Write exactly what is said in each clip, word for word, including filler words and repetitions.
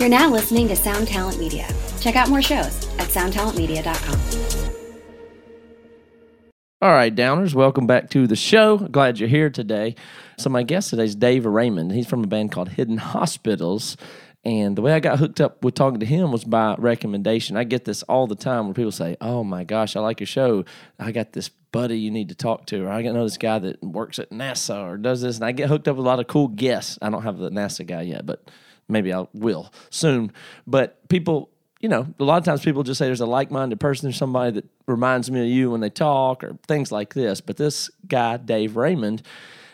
You're now listening to Sound Talent Media. Check out more shows at sound talent media dot com. All right, Downers, welcome back to the show. Glad you're here today. So my guest today is Dave Raymond. He's from a band called Hidden Hospitals. And the way I got hooked up with talking to him was by recommendation. I get this all the time where people say, oh, my gosh, I like your show. I got this buddy you need to talk to, or I know this guy that works at NASA or does this. And I get hooked up with a lot of cool guests. I don't have the NASA guy yet, but maybe I will soon. But people, you know, a lot of times people just say there's a like-minded person or somebody that reminds me of you when they talk or things like this. But this guy, Dave Raymond,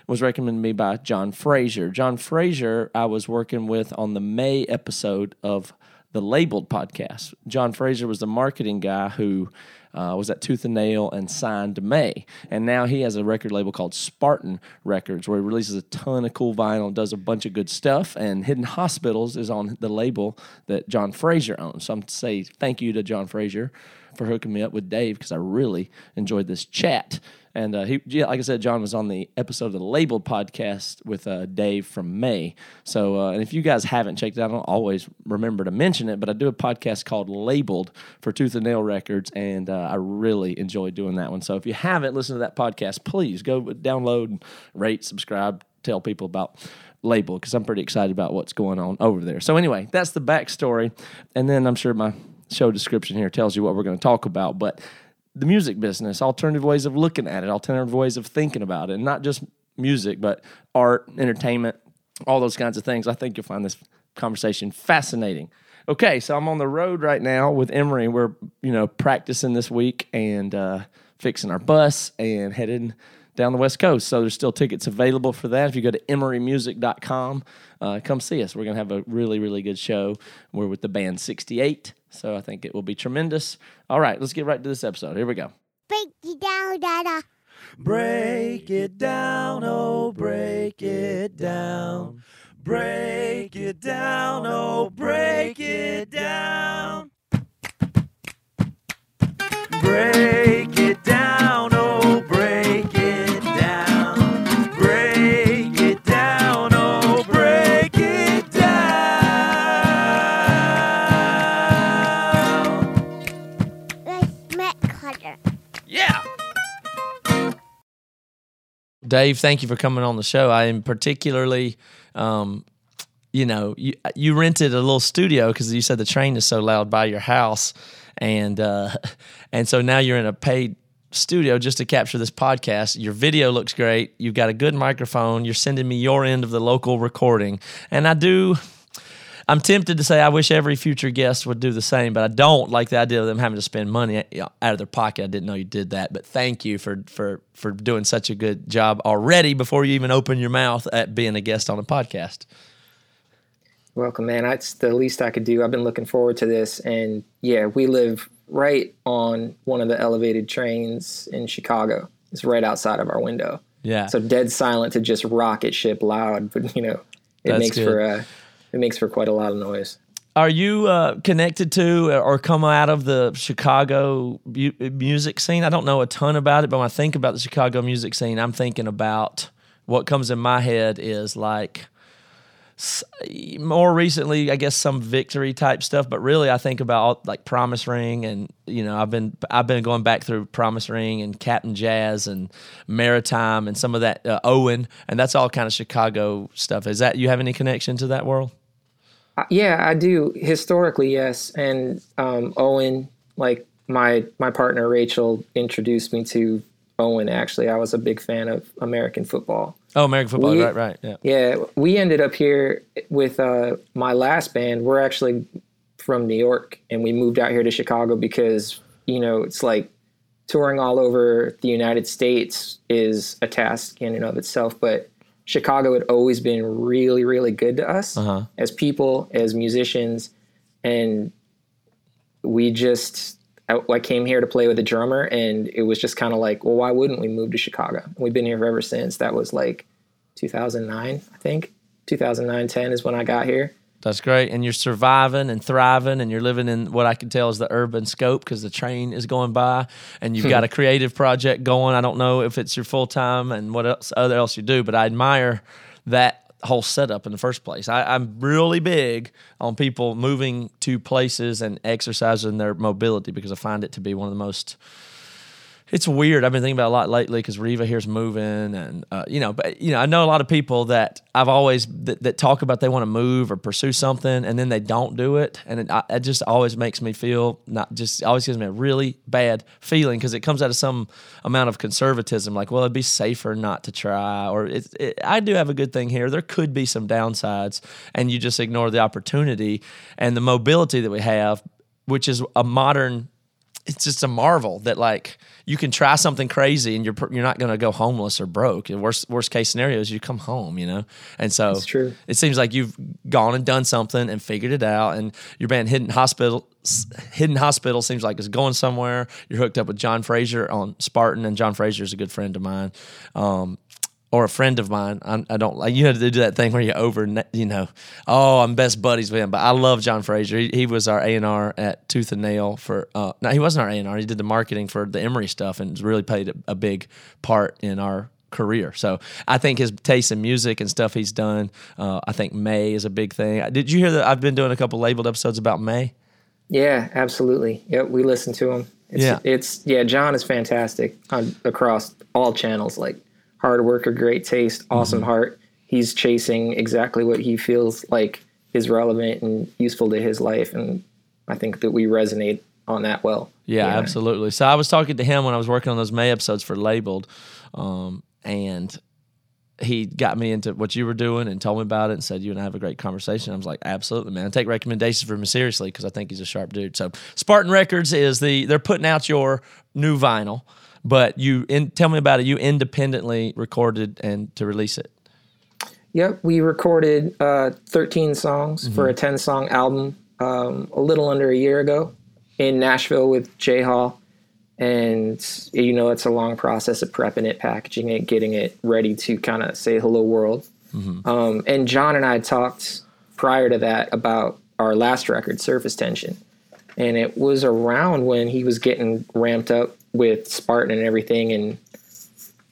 was recommended to me by John Frazier. John Frazier, I was working with on the May episode of the Labeled podcast. John Frazier was the marketing guy who uh, was at Tooth and Nail and signed to May. And now he has a record label called Spartan Records, where he releases a ton of cool vinyl, does a bunch of good stuff, and Hidden Hospitals is on the label that John Frazier owns. So I'm to say thank you to John Frazier for hooking me up with Dave, because I really enjoyed this chat. And uh, he, yeah, like I said, John was on the episode of the Labeled podcast with uh, Dave from May. So, uh, and if you guys haven't checked it out, I don't always remember to mention it, but I do a podcast called Labeled for Tooth and Nail Records, and uh, I really enjoy doing that one. So if you haven't listened to that podcast, please go download, rate, subscribe, tell people about Labeled, because I'm pretty excited about what's going on over there. So anyway, that's the backstory, and then I'm sure my show description here tells you what we're going to talk about, but the music business, alternative ways of looking at it, alternative ways of thinking about it, and not just music, but art, entertainment, all those kinds of things. I think you'll find this conversation fascinating. Okay, so I'm on the road right now with Emery. We're, you know, practicing this week and uh, fixing our bus and heading down the West Coast. So there's still tickets available for that. If you go to emery music dot com, uh, come see us. We're going to have a really, really good show. We're with the band sixty-eight, so I think it will be tremendous. All right, let's get right to this episode. Here we go. Break it down, Dada. Break it down, oh, break it down. Break it down, oh, break it down. Break it down, oh, break it down. Dave, thank you for coming on the show. I am particularly, um, you know, you, you rented a little studio because you said the train is so loud by your house, and uh, and so now you're in a paid studio just to capture this podcast. Your video looks great. You've got a good microphone. You're sending me your end of the local recording, and I do. I'm tempted to say I wish every future guest would do the same, but I don't like the idea of them having to spend money out of their pocket. I didn't know you did that, but thank you for for, for doing such a good job already before you even open your mouth at being a guest on a podcast. Welcome, man. That's the least I could do. I've been looking forward to this, and yeah, we live right on one of the elevated trains in Chicago. It's right outside of our window. Yeah. So dead silent to just rocket ship loud, but you know, it That's makes good. for a... It makes for quite a lot of noise. Are you uh, connected to or come out of the Chicago bu- music scene? I don't know a ton about it, but when I think about the Chicago music scene, I'm thinking about what comes in my head is like more recently, I guess, some Victory type stuff. But really, I think about like Promise Ring, and you know, I've been I've been going back through Promise Ring and Captain Jazz and Maritime and some of that uh, Owen, and that's all kind of Chicago stuff. Is that you have any connection to that world? Yeah, I do. Historically, yes. And um, Owen, like my my partner, Rachel, introduced me to Owen, actually. I was a big fan of American Football. Oh, American Football, we, right, right. Yeah. yeah, we ended up here with uh, my last band. We're actually from New York, and we moved out here to Chicago because, you know, it's like touring all over the United States is a task in and of itself, but Chicago had always been really, really good to us uh-huh. as people, as musicians. And we just, I, I came here to play with a drummer, and it was just kind of like, well, why wouldn't we move to Chicago? And we've been here ever since. That was like two thousand nine, I think. two thousand nine, ten is when I got here. That's great. And you're surviving and thriving, and you're living in what I can tell is the urban scope because the train is going by, and you've got a creative project going. I don't know if it's your full time and what else, other else you do, but I admire that whole setup in the first place. I, I'm really big on people moving to places and exercising their mobility because I find it to be one of the most... It's weird. I've been thinking about it a lot lately because Reva here's moving, and uh, you know, but you know, I know a lot of people that I've always that, that talk about they want to move or pursue something, and then they don't do it, and it, I, it just always makes me feel not just always gives me a really bad feeling because it comes out of some amount of conservatism, like, well, it'd be safer not to try, or it, it, I do have a good thing here. There could be some downsides, and you just ignore the opportunity and the mobility that we have, which is a modern. It's just a marvel that like you can try something crazy and you're you're not going to go homeless or broke. The worst worst case scenario is you come home, you know. And so That's true. It seems like you've gone and done something and figured it out. And your band Hidden Hospital, Hidden Hospital seems like it's going somewhere. You're hooked up with John Frazier on Spartan, and John Frazier is a good friend of mine, um, or a friend of mine. I, I don't like you know to do that thing where you over you know. Oh, I'm best buddies with him, but I love John Frazier. He, he was our A and R at Tooth and Nail for uh, no, he wasn't our A and R. He did the marketing for the Emery stuff and really played a, a big part in our career. So I think his taste in music and stuff he's done. Uh, I think May is a big thing. Did you hear that? I've been doing a couple labeled episodes about May. Yeah, absolutely. Yeah, we listen to him. It's, yeah, it's yeah. John is fantastic on, across all channels. Like. Hard worker, great taste, awesome mm-hmm. heart. He's chasing exactly what he feels like is relevant and useful to his life. And I think that we resonate on that well. Yeah, yeah. Absolutely. So I was talking to him when I was working on those May episodes for Labeled. Um, and he got me into what you were doing and told me about it and said, you and I have a great conversation. I was like, absolutely, man. I take recommendations from him seriously because I think he's a sharp dude. So Spartan Records is the, they're putting out your new vinyl. But you in, tell me about it. You independently recorded and to release it. Yep, we recorded uh, thirteen songs mm-hmm. for a ten-song album um, a little under a year ago in Nashville with Jay Hall. And, you know, it's a long process of prepping it, packaging it, getting it ready to kind of say hello world. Mm-hmm. Um, and John and I talked prior to that about our last record, Surface Tension. And it was around when he was getting ramped up with Spartan and everything, and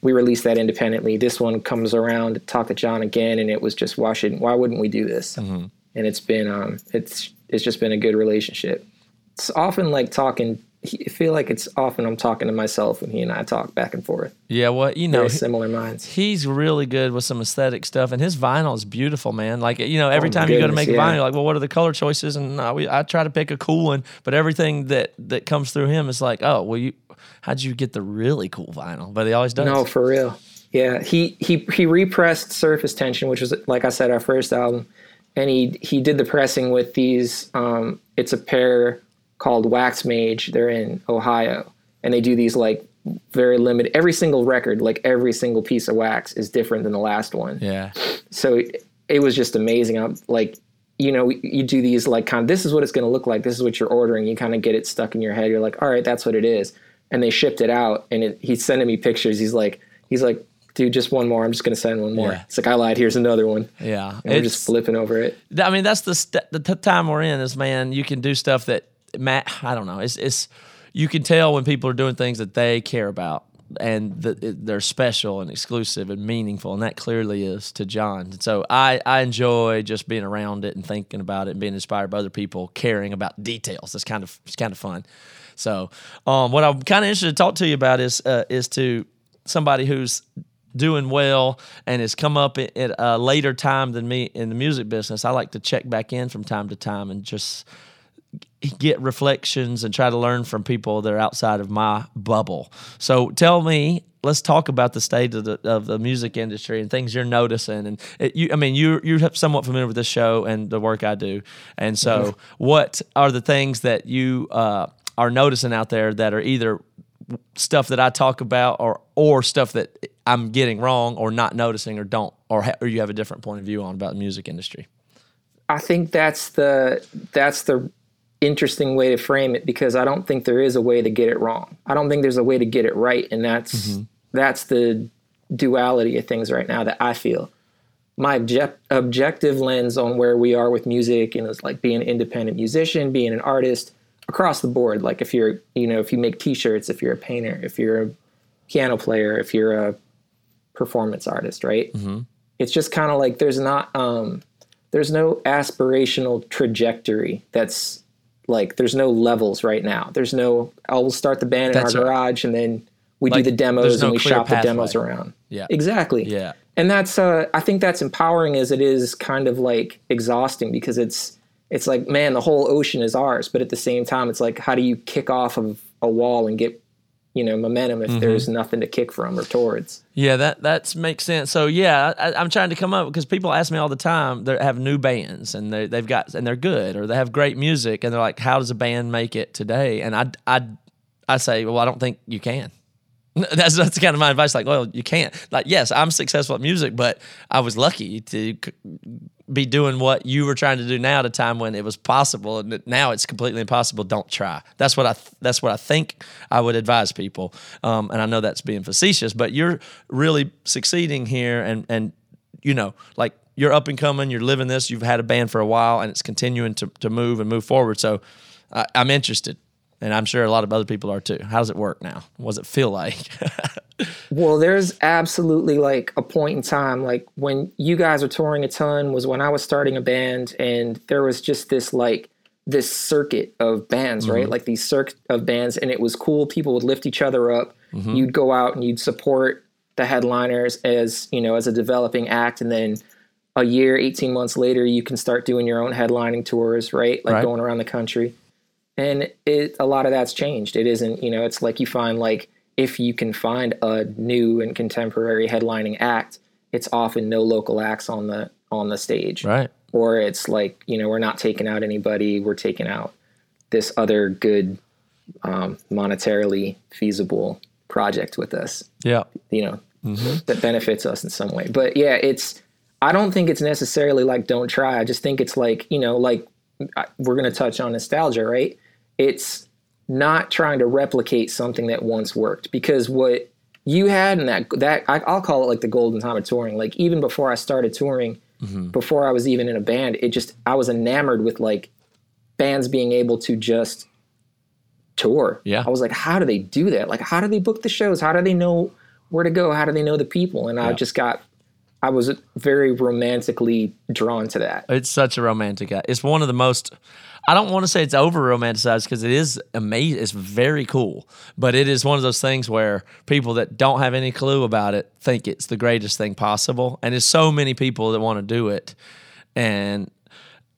we released that independently. This one comes around to talk to John again, and it was just why shouldn't why wouldn't we do this? Mm-hmm. And it's been um it's it's just been a good relationship. It's often like talking. I feel like it's often I'm talking to myself when he and I talk back and forth. Yeah, well, you know, very similar minds. He's really good with some aesthetic stuff, and his vinyl is beautiful, man. Like you know, every oh, time goodness, you go to make yeah. a vinyl, you're like, well, what are the color choices? And I, we, I try to pick a cool one, but everything that that comes through him is like, oh, well, you. How'd you get the really cool vinyl? But he always does. No, for real. Yeah, he he he repressed Surface Tension, which was, like I said, our first album, and he he did the pressing with these. Um, it's a pair called Wax Mage. They're in Ohio, and they do these like very limited. Every single record, like every single piece of wax, is different than the last one. Yeah. So it, it was just amazing. I'm, like. You know, you do these like kind of, this is what it's going to look like. This is what you're ordering. You kind of get it stuck in your head. You're like, all right, that's what it is. And they shipped it out, and it, he's sending me pictures. He's like, he's like, dude, just one more. I'm just going to send one more. Yeah. It's like, I lied. Here's another one. Yeah. And we're just flipping over it. I mean, that's the st- the t- time we're in is, man, you can do stuff that, Matt, I don't know. It's, it's, you can tell when people are doing things that they care about. And the, it, they're special and exclusive and meaningful, and that clearly is to John. And so I, I enjoy just being around it and thinking about it and being inspired by other people caring about details. It's kind of it's kind of fun. So um, what I'm kind of interested to talk to you about is uh, is to somebody who's doing well and has come up at, at a later time than me in the music business. I like to check back in from time to time and just get reflections and try to learn from people that are outside of my bubble. So tell me, let's talk about the state of the, of the music industry and things you're noticing. And it, you, I mean, you, you're somewhat familiar with this show and the work I do. And so mm-hmm. what are the things that you uh, are noticing out there that are either stuff that I talk about or, or stuff that I'm getting wrong or not noticing or don't, or, ha- or you have a different point of view on about the music industry? I think that's the, that's the, interesting way to frame it, because I don't think there is a way to get it wrong. I don't think there's a way to get it right, and that's mm-hmm. that's the duality of things right now that I feel. My object, objective lens on where we are with music, and it's like being an independent musician, being an artist across the board. Like if you're, you know, if you make T-shirts, if you're a painter, if you're a piano player, if you're a performance artist, right? Mm-hmm. it's just kind of like there's not um, there's no aspirational trajectory that's like there's no levels right now. There's no oh, we'll start the band in that's our garage right. and then we like, do the demos no and we shop pathway. the demos around. Yeah, exactly. Yeah, and that's uh, I think that's empowering as it is kind of like exhausting because it's it's like man the whole ocean is ours, but at the same time it's like how do you kick off of a wall and get, you know, momentum if mm-hmm. there's nothing to kick from or towards. Yeah, that that's makes sense. So yeah, I, I'm trying to come up because people ask me all the time. They have new bands and they they've got and they're good or they have great music and they're like, how does a band make it today? And I I I say, well, I don't think you can. That's that's kind of my advice. Like, well, you can't. Like, yes, I'm successful at music, but I was lucky to be doing what you were trying to do now at a time when it was possible, and now it's completely impossible. Don't try. That's what I. Th- that's what I think I would advise people. Um, and I know that's being facetious, but you're really succeeding here, and and you know, like you're up and coming. You're living this. You've had a band for a while, and it's continuing to to move and move forward. So, I, I'm interested. And I'm sure a lot of other people are too. How does it work now? What does it feel like? Well, there's absolutely like a point in time, like when you guys were touring a ton was when I was starting a band, and there was just this like this circuit of bands, mm-hmm. right? Like these circuit of bands, and it was cool. People would lift each other up. Mm-hmm. You'd go out and you'd support the headliners as, you know, as a developing act, and then a year, eighteen months later, you can start doing your own headlining tours, right? Like right. going around the country. And it, a lot of that's changed. It isn't, you know, it's like you find like if you can find a new and contemporary headlining act, it's often no local acts on the on the stage. Right. Or it's like, you know, we're not taking out anybody. We're taking out this other good um, monetarily feasible project with us. Yeah. You know, mm-hmm. that benefits us in some way. But yeah, it's I don't think it's necessarily like don't try. I just think it's like, you know, like I, we're going to touch on nostalgia, right? It's not trying to replicate something that once worked, because what you had in that, that I, I'll call it like the golden time of touring. Like even before I started touring, mm-hmm. before I was even in a band, it just, I was enamored with like bands being able to just tour. Yeah. I was like, how do they do that? Like, how do they book the shows? How do they know where to go? How do they know the people? And yeah. I just got, I was very romantically drawn to that. It's such a romantic act. It's one of the most, I don't want to say it's over-romanticized because it is amazing. It's very cool. But it is one of those things where people that don't have any clue about it think it's the greatest thing possible. And there's so many people that want to do it. And,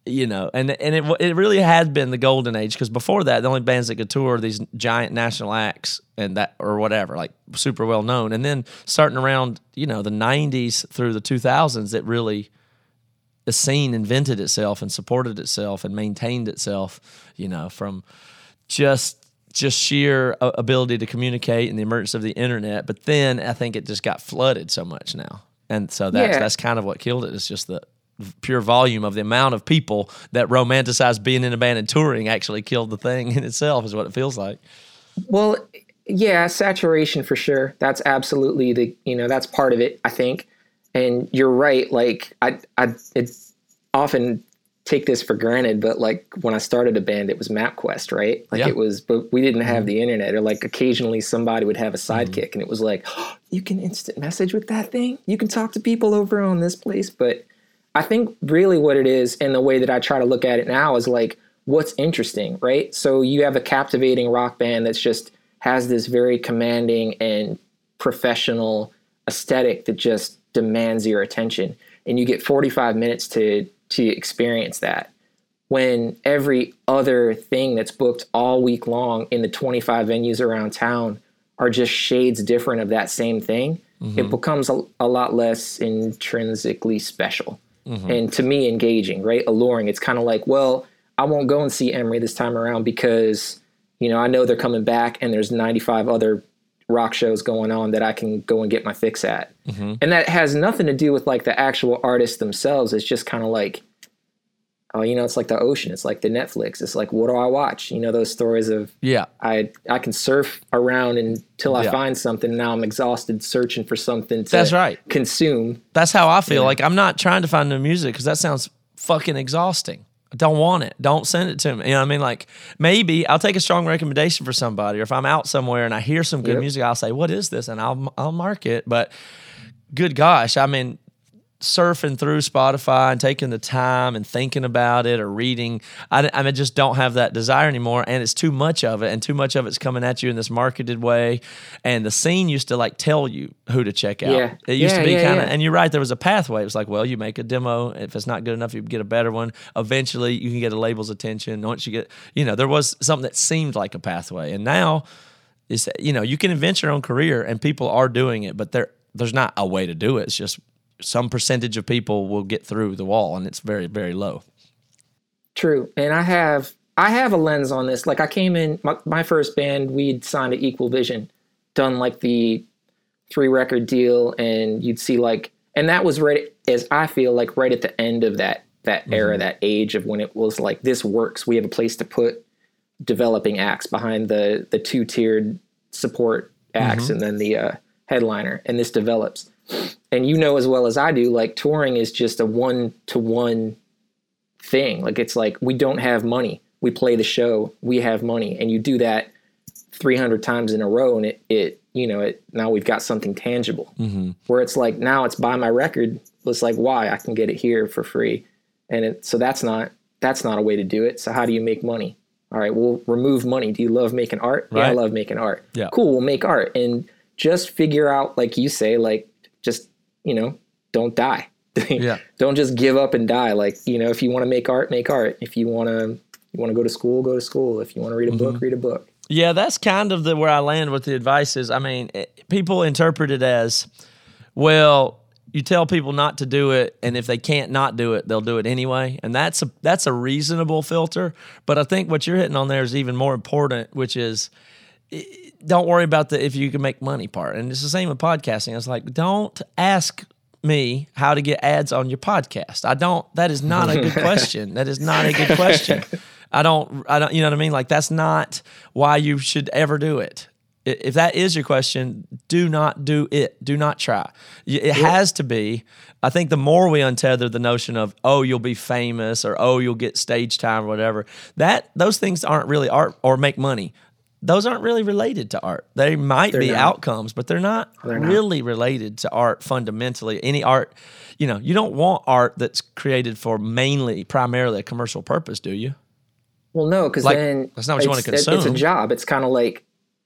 you know, and and it it really had been the golden age, because before that, the only bands that could tour are these giant national acts and that or whatever, like super well-known. And then starting around, you know, the nineties through the two thousands, it really... the scene invented itself and supported itself and maintained itself, you know, from just just sheer ability to communicate and the emergence of the internet. But then I think it just got flooded so much now. And so that's, yeah. that's kind of what killed it. It's just the pure volume of the amount of people that romanticize being in a band and touring actually killed the thing in itself is what it feels like. Well, yeah, saturation for sure. That's absolutely the, you know, that's part of it, I think. And you're right, like, I I it's often take this for granted, but, like, when I started a band, it was MapQuest, right? Like, yeah. it was, but we didn't have mm-hmm. the internet, or, like, occasionally somebody would have a sidekick, mm-hmm. and it was like, oh, you can instant message with that thing? You can talk to people over on this place? But I think really what it is, and the way that I try to look at it now, is, like, what's interesting, right? So you have a captivating rock band that's just has this very commanding and professional aesthetic that just demands your attention, and you get forty-five minutes to to experience that, when every other thing that's booked all week long in the twenty-five venues around town are just shades different of that same thing. Mm-hmm. It becomes a, a lot less intrinsically special, mm-hmm. and to me engaging, right, alluring. It's kind of like, well, I won't go and see Emery this time around because, you know, I know they're coming back and there's ninety-five other rock shows going on that I can go and get my fix at. Mm-hmm. And that has nothing to do with like the actual artists themselves. It's just kind of like, oh, you know, it's like the ocean. It's like the Netflix. It's like, what do I watch? You know, those stories of, yeah, I, I can surf around until I yeah. find something. Now I'm exhausted searching for something to That's right. consume. That's how I feel. Yeah. Like I'm not trying to find new music because that sounds fucking exhausting. I don't want it. Don't send it to me. You know what I mean? Like, maybe I'll take a strong recommendation for somebody, or if I'm out somewhere and I hear some good yep. music, I'll say, what is this? And I'll I'll mark it. But good gosh, I mean, surfing through Spotify and taking the time and thinking about it or reading. I, I just don't have that desire anymore, and it's too much of it, and too much of it's coming at you in this marketed way. And the scene used to like tell you who to check out. Yeah. It used yeah, to be yeah, kind of, yeah. and you're right, there was a pathway. It was like, well, you make a demo. If it's not good enough, you get a better one. Eventually, you can get a label's attention. Once you get, you know, there was something that seemed like a pathway. And now, it's, you know, you can invent your own career, and people are doing it, but there there's not a way to do it. It's just some percentage of people will get through the wall, and it's very, very low. True. And I have I have a lens on this. Like I came in, my, my first band, we'd signed to Equal Vision, done like the three record deal, and you'd see like, and that was right, as I feel like right at the end of that, that mm-hmm. era, that age of when it was like, this works. We have a place to put developing acts behind the, the two-tiered support acts mm-hmm. and then the uh, headliner, and this develops. And you know as well as I do, like touring is just a one-to-one thing. Like it's like we don't have money. We play the show. We have money. And you do that three hundred times in a row, and it, it you know, it now we've got something tangible. Mm-hmm. Where it's like now it's buy my record. It's like, why? I can get it here for free. And it, so that's not that's not a way to do it. So how do you make money? All right, we'll remove money. Do you love making art? Right. Yeah, I love making art. Yeah. Cool, we'll make art. And just figure out, like you say, like, just, you know, don't die. yeah. Don't just give up and die. Like, you know, if you want to make art, make art. If you want to you want to go to school, go to school. If you want to read a mm-hmm. book, read a book. Yeah, that's kind of the where I land with the advice is. I mean, it, people interpret it as, well, you tell people not to do it, and if they can't not do it, they'll do it anyway. And that's a, that's a reasonable filter. But I think what you're hitting on there is even more important, which is – don't worry about the if you can make money part. And it's the same with podcasting. It's like, don't ask me how to get ads on your podcast. I don't, that is not a good question. That is not a good question. I don't, I don't, you know what I mean? Like, that's not why you should ever do it. If that is your question, do not do it. Do not try. It has to be. I think the more we untether the notion of, oh, you'll be famous or, oh, you'll get stage time or whatever, that those things aren't really art or make money. Those aren't really related to art. They might they're be not. outcomes, but they're not they're really not. related to art fundamentally. Any art, you know, you don't want art that's created for mainly, primarily a commercial purpose, do you? Well, no, because like, then that's not what you want to consume. It's a job. It's kind of like,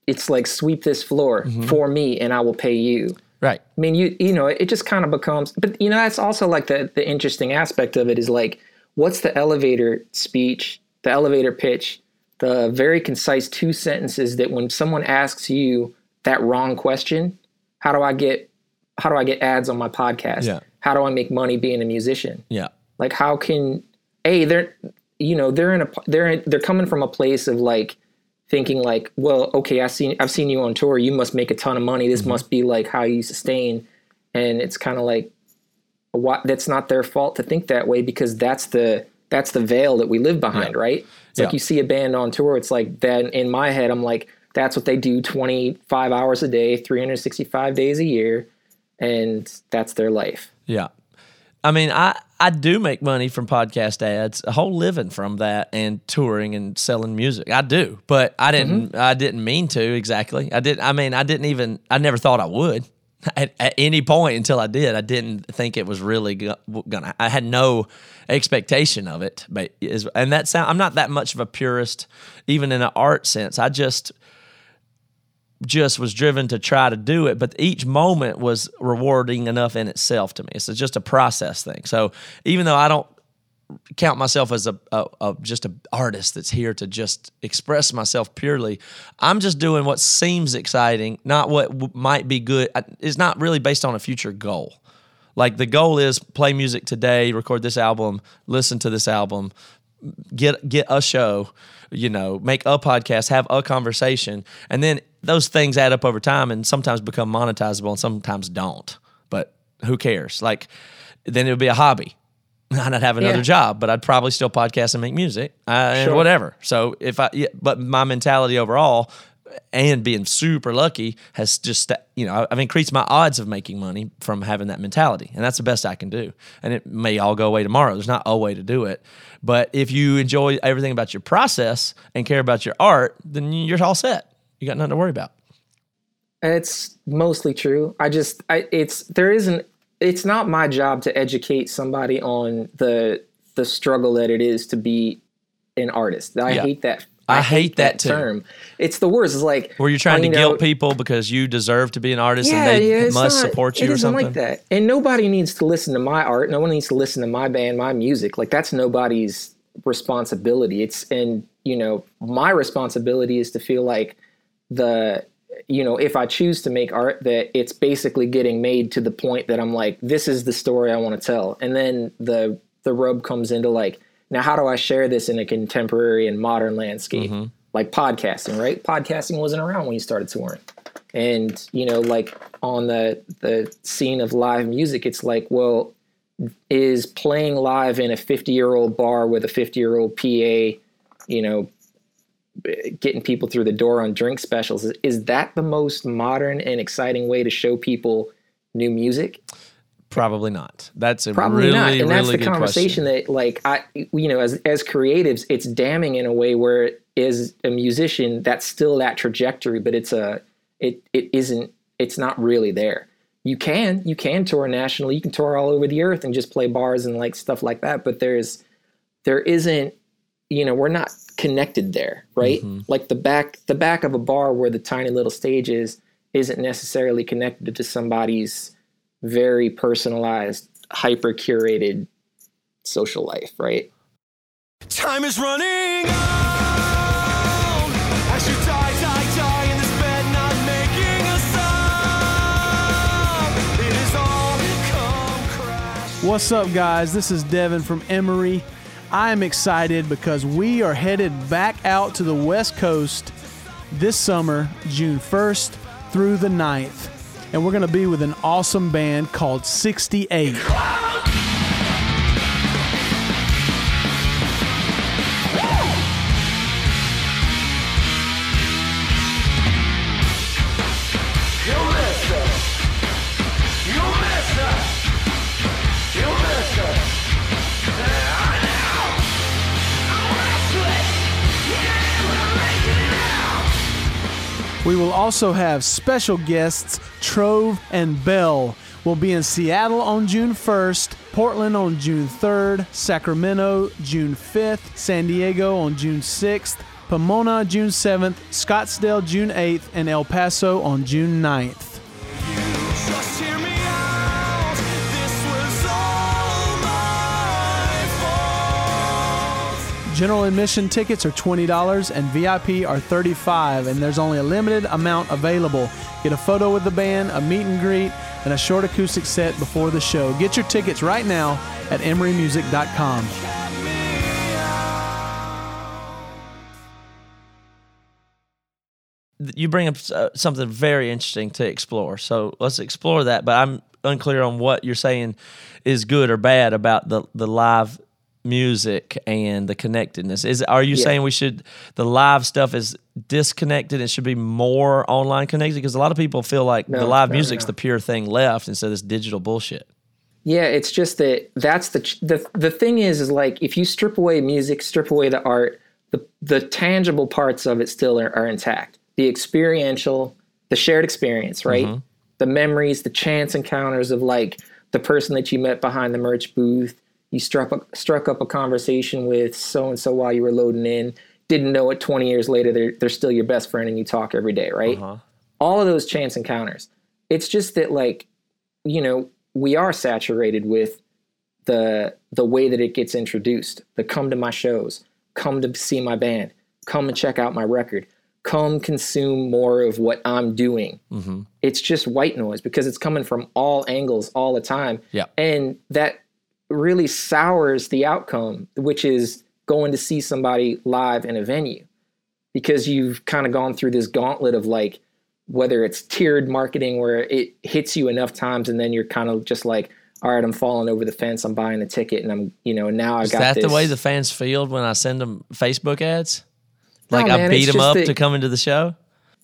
it's like sweep this floor mm-hmm. for me and I will pay you. Right. I mean, you you know, it just kind of becomes, but you know, that's also like the the interesting aspect of it is like, what's the elevator speech, the elevator pitch, the very concise two sentences that when someone asks you that wrong question, how do I get how do I get ads on my podcast? Yeah. How do I make money being a musician? Yeah. Like how can A, they're you know, they're in a they're in, they're coming from a place of like thinking like, well, okay, I've seen I've seen you on tour, you must make a ton of money. This mm-hmm. must be like how you sustain. And it's kind of like what that's not their fault to think that way, because that's the that's the veil that we live behind, yeah. right? It's yeah. like you see a band on tour, it's like then in my head, I'm like, that's what they do twenty-five hours a day, three hundred sixty-five days a year, and that's their life. Yeah. I mean, I, I do make money from podcast ads, a whole living from that and touring and selling music. I do, but I didn't mm-hmm. I didn't mean to exactly. I didn't I mean, I didn't even I never thought I would. At, at any point until I did, I didn't think it was really go- gonna. I had no expectation of it, but is, and that sound. I'm not that much of a purist, even in an art sense. I just, just was driven to try to do it. But each moment was rewarding enough in itself to me. It's just a process thing. So even though I don't count myself as a, a, a just an artist that's here to just express myself purely, I'm just doing what seems exciting, not what w- might be good. I, it's not really based on a future goal. Like the goal is play music today, record this album, listen to this album, get get a show, you know, make a podcast, have a conversation, and then those things add up over time and sometimes become monetizable and sometimes don't. But who cares? Like then it would be a hobby. I'd have another yeah. job, but I'd probably still podcast and make music uh, sure. and whatever. So if I, yeah, but my mentality overall and being super lucky has just, you know, I've increased my odds of making money from having that mentality, and that's the best I can do. And it may all go away tomorrow. There's not a way to do it. But if you enjoy everything about your process and care about your art, then you're all set. You got nothing to worry about. It's mostly true. I just, I, it's, there isn't, it's not my job to educate somebody on the the struggle that it is to be an artist. I yeah. hate that. I, I hate, hate that, that term. Too. It's the worst. It's like where you're trying to guilt out, people because you deserve to be an artist yeah, and they yeah, must not, support you or something. It isn't like that. And nobody needs to listen to my art. No one needs to listen to my band, my music. Like that's nobody's responsibility. It's and you know my responsibility is to feel like the you know if I choose to make art that it's basically getting made to the point that I'm like this is the story I want to tell. And then the the rub comes into like. Now, how do I share this in a contemporary and modern landscape? Mm-hmm. Like podcasting, right? Podcasting wasn't around when you started touring. And, you know, like on the the scene of live music, it's like, well, is playing live in a fifty-year-old bar with a fifty-year-old P A, you know, getting people through the door on drink specials, is, is that the most modern and exciting way to show people new music? Probably not. That's a Probably really, not. And really that's the good conversation question. That, like, I, you know, as as creatives, it's damning in a way where, as a musician, that's still that trajectory, but it's a, it it isn't, it's not really there. You can, you can tour nationally, you can tour all over the earth and just play bars and like stuff like that, but there's, there isn't, you know, we're not connected there, right? Mm-hmm. Like the back, the back of a bar where the tiny little stage is, isn't necessarily connected to somebody's very personalized, hyper curated social life, right? Time is running out. I should die, die, die in this bed, not making a sound. It is all come crash. What's up, guys? This is Devin from Emery. I am excited because we are headed back out to the West Coast this summer, June first through the ninth. And we're going to be with an awesome band called sixty-eight. We will also have special guests, Trove and Bell. We'll be in Seattle on June first, Portland on June third, Sacramento June fifth, San Diego on June sixth, Pomona June seventh, Scottsdale June eighth, and El Paso on June ninth. General admission tickets are twenty dollars and V I P are thirty-five dollars, and there's only a limited amount available. Get a photo with the band, a meet and greet, and a short acoustic set before the show. Get your tickets right now at emery music dot com. You bring up something very interesting to explore, so let's explore that, but I'm unclear on what you're saying is good or bad about the, the live music and the connectedness. Is are you yeah. saying we should the live stuff is disconnected and should be more online connected? Because a lot of people feel like no, the live no, music's no. the pure thing left instead of this digital bullshit. Yeah, it's just that that's the the the thing is is like if you strip away music, strip away the art, the the tangible parts of it still are, are intact. The experiential, the shared experience, right? Mm-hmm. The memories, the chance encounters of like the person that you met behind the merch booth. You struck up, struck up a conversation with so-and-so while you were loading in. Didn't know it twenty years later, they're, they're still your best friend and you talk every day, right? Uh-huh. All of those chance encounters. It's just that, like, you know, we are saturated with the the way that it gets introduced. The come to my shows, come to see my band, come and check out my record, come consume more of what I'm doing. Mm-hmm. It's just white noise because it's coming from all angles all the time. Yeah. And that really sours the outcome, which is going to see somebody live in a venue, because you've kind of gone through this gauntlet of like, whether it's tiered marketing where it hits you enough times and then you're kind of just like, all right, I'm falling over the fence, I'm buying a ticket, and I'm, you know, now I got this. Is that the way the fans feel when I send them Facebook ads? Like no, man, I beat them up that, to come into the show?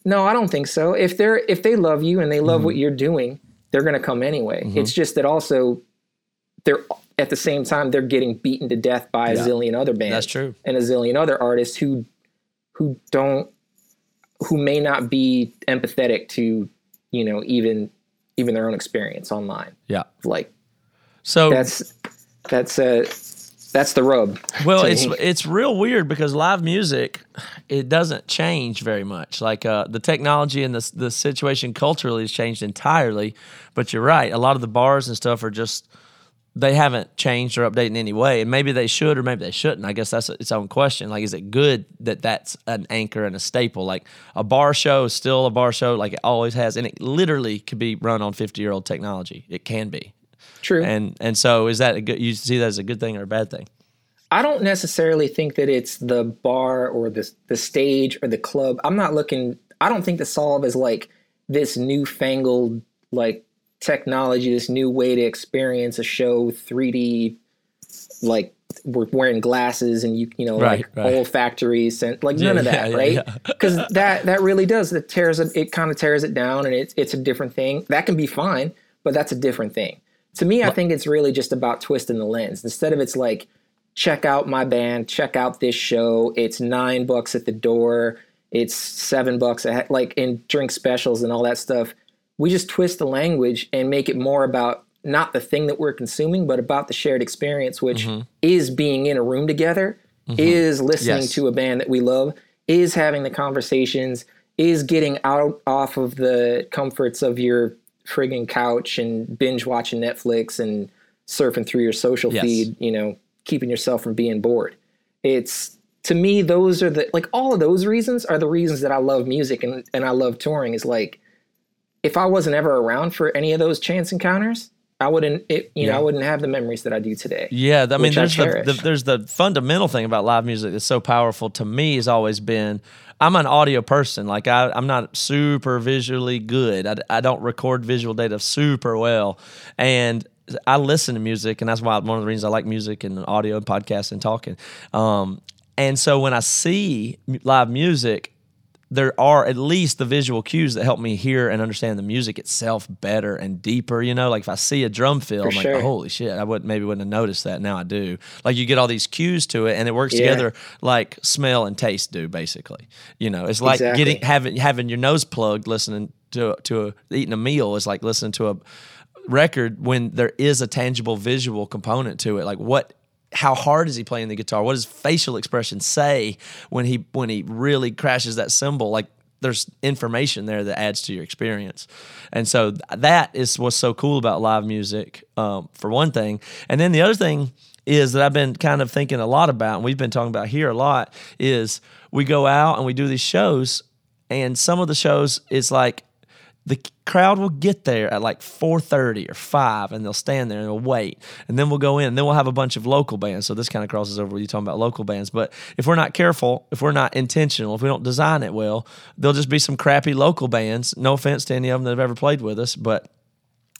No, I don't think so. If they're if they love you and they love mm-hmm. what you're doing, they're going to come anyway. Mm-hmm. It's just that also they're at the same time, they're getting beaten to death by yeah. a zillion other bands. That's true. And a zillion other artists who who don't, who may not be empathetic to, you know, even even their own experience online. Yeah. Like, so that's, that's a, that's the rub. Well, it's, it's real weird because live music, it doesn't change very much. Like, uh, the technology and the, the situation culturally has changed entirely, but you're right. A lot of the bars and stuff are just, they haven't changed or updated in any way, and maybe they should or maybe they shouldn't. I guess that's its own question. Like, is it good that that's an anchor and a staple? Like, a bar show is still a bar show like it always has, and it literally could be run on fifty-year-old technology. It can be. True. And and so is that a good, you see that as a good thing or a bad thing? I don't necessarily think that it's the bar or the, the stage or the club. I'm not looking – I don't think the solve is like this newfangled, like, technology, this new way to experience a show, three D, like we're wearing glasses and you you know right, like right. olfactory scent, like yeah, none of that, yeah, right? Because yeah, yeah. that that really does it tears it, it kind of tears it down, and it's it's a different thing. That can be fine, but that's a different thing. To me, I think it's really just about twisting the lens. Instead of it's like check out my band, check out this show. It's nine bucks at the door. It's seven bucks a ha- like in drink specials and all that stuff. We just twist the language and make it more about not the thing that we're consuming, but about the shared experience, which mm-hmm. is being in a room together, mm-hmm. is listening yes. to a band that we love, is having the conversations, is getting out off of the comforts of your frigging couch and binge watching Netflix and surfing through your social yes. feed, you know, keeping yourself from being bored. It's, to me, those are the, like, all of those reasons are the reasons that I love music and, and I love touring is like, if I wasn't ever around for any of those chance encounters, I wouldn't, it, you yeah. know, I wouldn't have the memories that I do today. Yeah. I mean, there's I the, the, there's the fundamental thing about live music that's so powerful to me has always been, I'm an audio person. Like I, I'm not super visually good. I, I don't record visual data super well. And I listen to music, and that's why one of the reasons I like music and audio and podcasts and talking. Um, and so when I see live music, there are at least the visual cues that help me hear and understand the music itself better and deeper, you know? Like if I see a drum fill, For I'm sure. like, oh, holy shit, I wouldn't maybe wouldn't have noticed that. Now I do. Like you get all these cues to it, and it works yeah. together like smell and taste do, basically. You know, it's like exactly. getting having having your nose plugged listening to, to a, eating a meal is like listening to a record when there is a tangible visual component to it. Like what How hard is he playing the guitar? What does facial expression say when he when he really crashes that cymbal? Like there's information there that adds to your experience, and so that is what's so cool about live music, um, for one thing. And then the other thing is that I've been kind of thinking a lot about, and we've been talking about here a lot, is we go out and we do these shows, and some of the shows it's like the crowd will get there at like four thirty or five, and they'll stand there and they'll wait. And then we'll go in, and then we'll have a bunch of local bands. So this kind of crosses over with you talking about local bands. But if we're not careful, if we're not intentional, if we don't design it well, there'll just be some crappy local bands. No offense to any of them that have ever played with us, but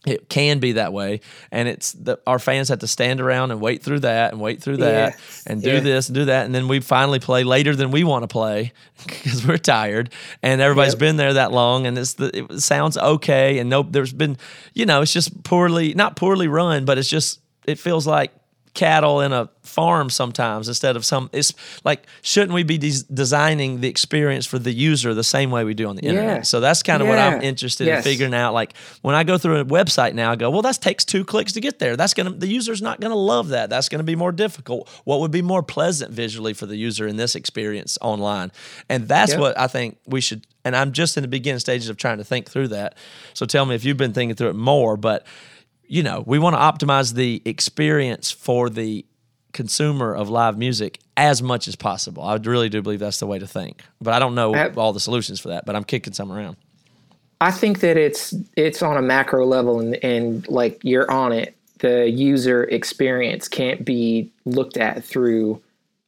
it can be that way. And it's the, our fans have to stand around and wait through that and wait through that yeah. and do yeah. this and do that. And then we finally play later than we want to play because we're tired and everybody's yep. been there that long. And it's the, it sounds okay. And no, there's been, you know, it's just poorly, not poorly run, but it's just, it feels like cattle in a farm sometimes instead of some, it's like, shouldn't we be des- designing the experience for the user the same way we do on the yeah. internet? So that's kind of yeah. what I'm interested yes. in figuring out. Like when I go through a website now, I go, well, that takes two clicks to get there. That's going to, the user's not going to love that. That's going to be more difficult. What would be more pleasant visually for the user in this experience online? And that's yep. what I think we should, and I'm just in the beginning stages of trying to think through that. So tell me if you've been thinking through it more, but you know, we want to optimize the experience for the consumer of live music as much as possible. I really do believe that's the way to think, but I don't know I, all the solutions for that, but I'm kicking some around. I think that it's it's on a macro level, and, and like you're on it. The user experience can't be looked at through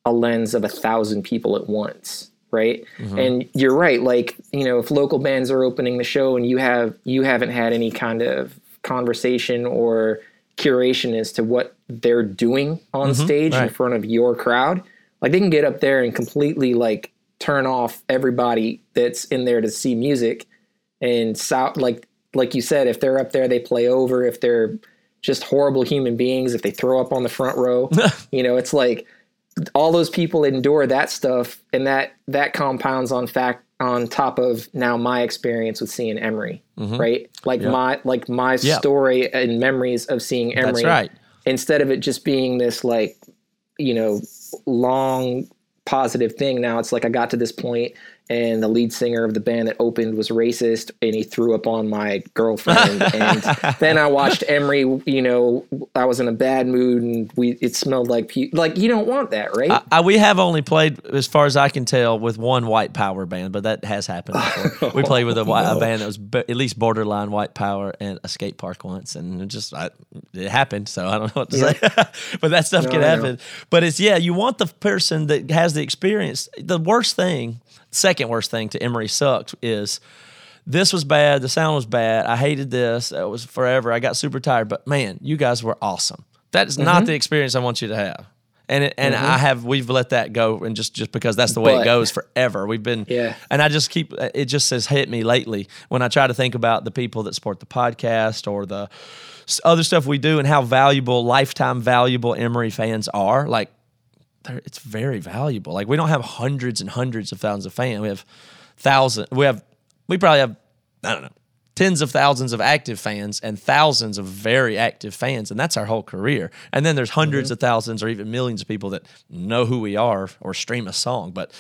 a lens of a thousand people at once, right? Mm-hmm. And you're right. Like, you know, if local bands are opening the show and you have you haven't had any kind of conversation or curation as to what they're doing on mm-hmm, stage right. in front of your crowd, like they can get up there and completely like turn off everybody that's in there to see music. And so, like like you said, if they're up there, they play over. If they're just horrible human beings, if they throw up on the front row, you know, it's like all those people endure that stuff, and that that compounds on fact on top of now my experience with seeing Emery, mm-hmm. right? Like yep. my like my yep. story and memories of seeing Emery. That's right. Instead of it just being this like, you know, long positive thing, now it's like I got to this point and the lead singer of the band that opened was racist and he threw up on my girlfriend. And then I watched Emery, you know, I was in a bad mood and we it smelled like pu- like you don't want that, right? I, I, we have only played, as far as I can tell, with one white power band, but that has happened before. We played with a, a band that was b- at least borderline white power at a skate park once, and it just I, it happened, so I don't know what to yeah. say. But that stuff no, can happen. But it's, yeah, you want the person that has the experience. The worst thing... Second worst thing to Emery sucked is this was bad. The sound was bad. I hated this. It was forever. I got super tired. But man, you guys were awesome. That is mm-hmm. not the experience I want you to have. And it, and mm-hmm. I have we've let that go, and just, just because that's the way but, it goes forever. We've been yeah. and I just keep it just has hit me lately when I try to think about the people that support the podcast or the other stuff we do and how valuable, lifetime valuable Emery fans are. Like. It's very valuable. Like, we don't have hundreds and hundreds of thousands of fans. We have thousands. We have, we probably have, I don't know, tens of thousands of active fans and thousands of very active fans. And that's our whole career. And then there's hundreds mm-hmm. of thousands or even millions of people that know who we are or stream a song. But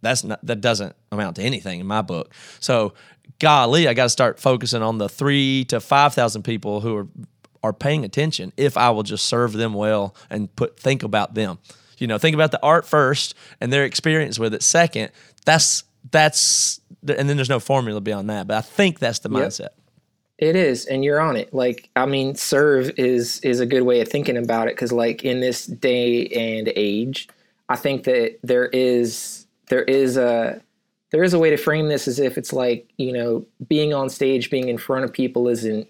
that's not, that doesn't amount to anything in my book. So, golly, I got to start focusing on the three to five thousand people who are, are paying attention if I will just serve them well and put think about them. You know, think about the art first and their experience with it second. That's, that's, and then there's no formula beyond that. But I think that's the mindset. Yep. It is, and you're on it. Like, I mean, serve is is a good way of thinking about it because, like, in this day and age, I think that there is there is a there is a way to frame this as if it's like, you know, being on stage, being in front of people isn't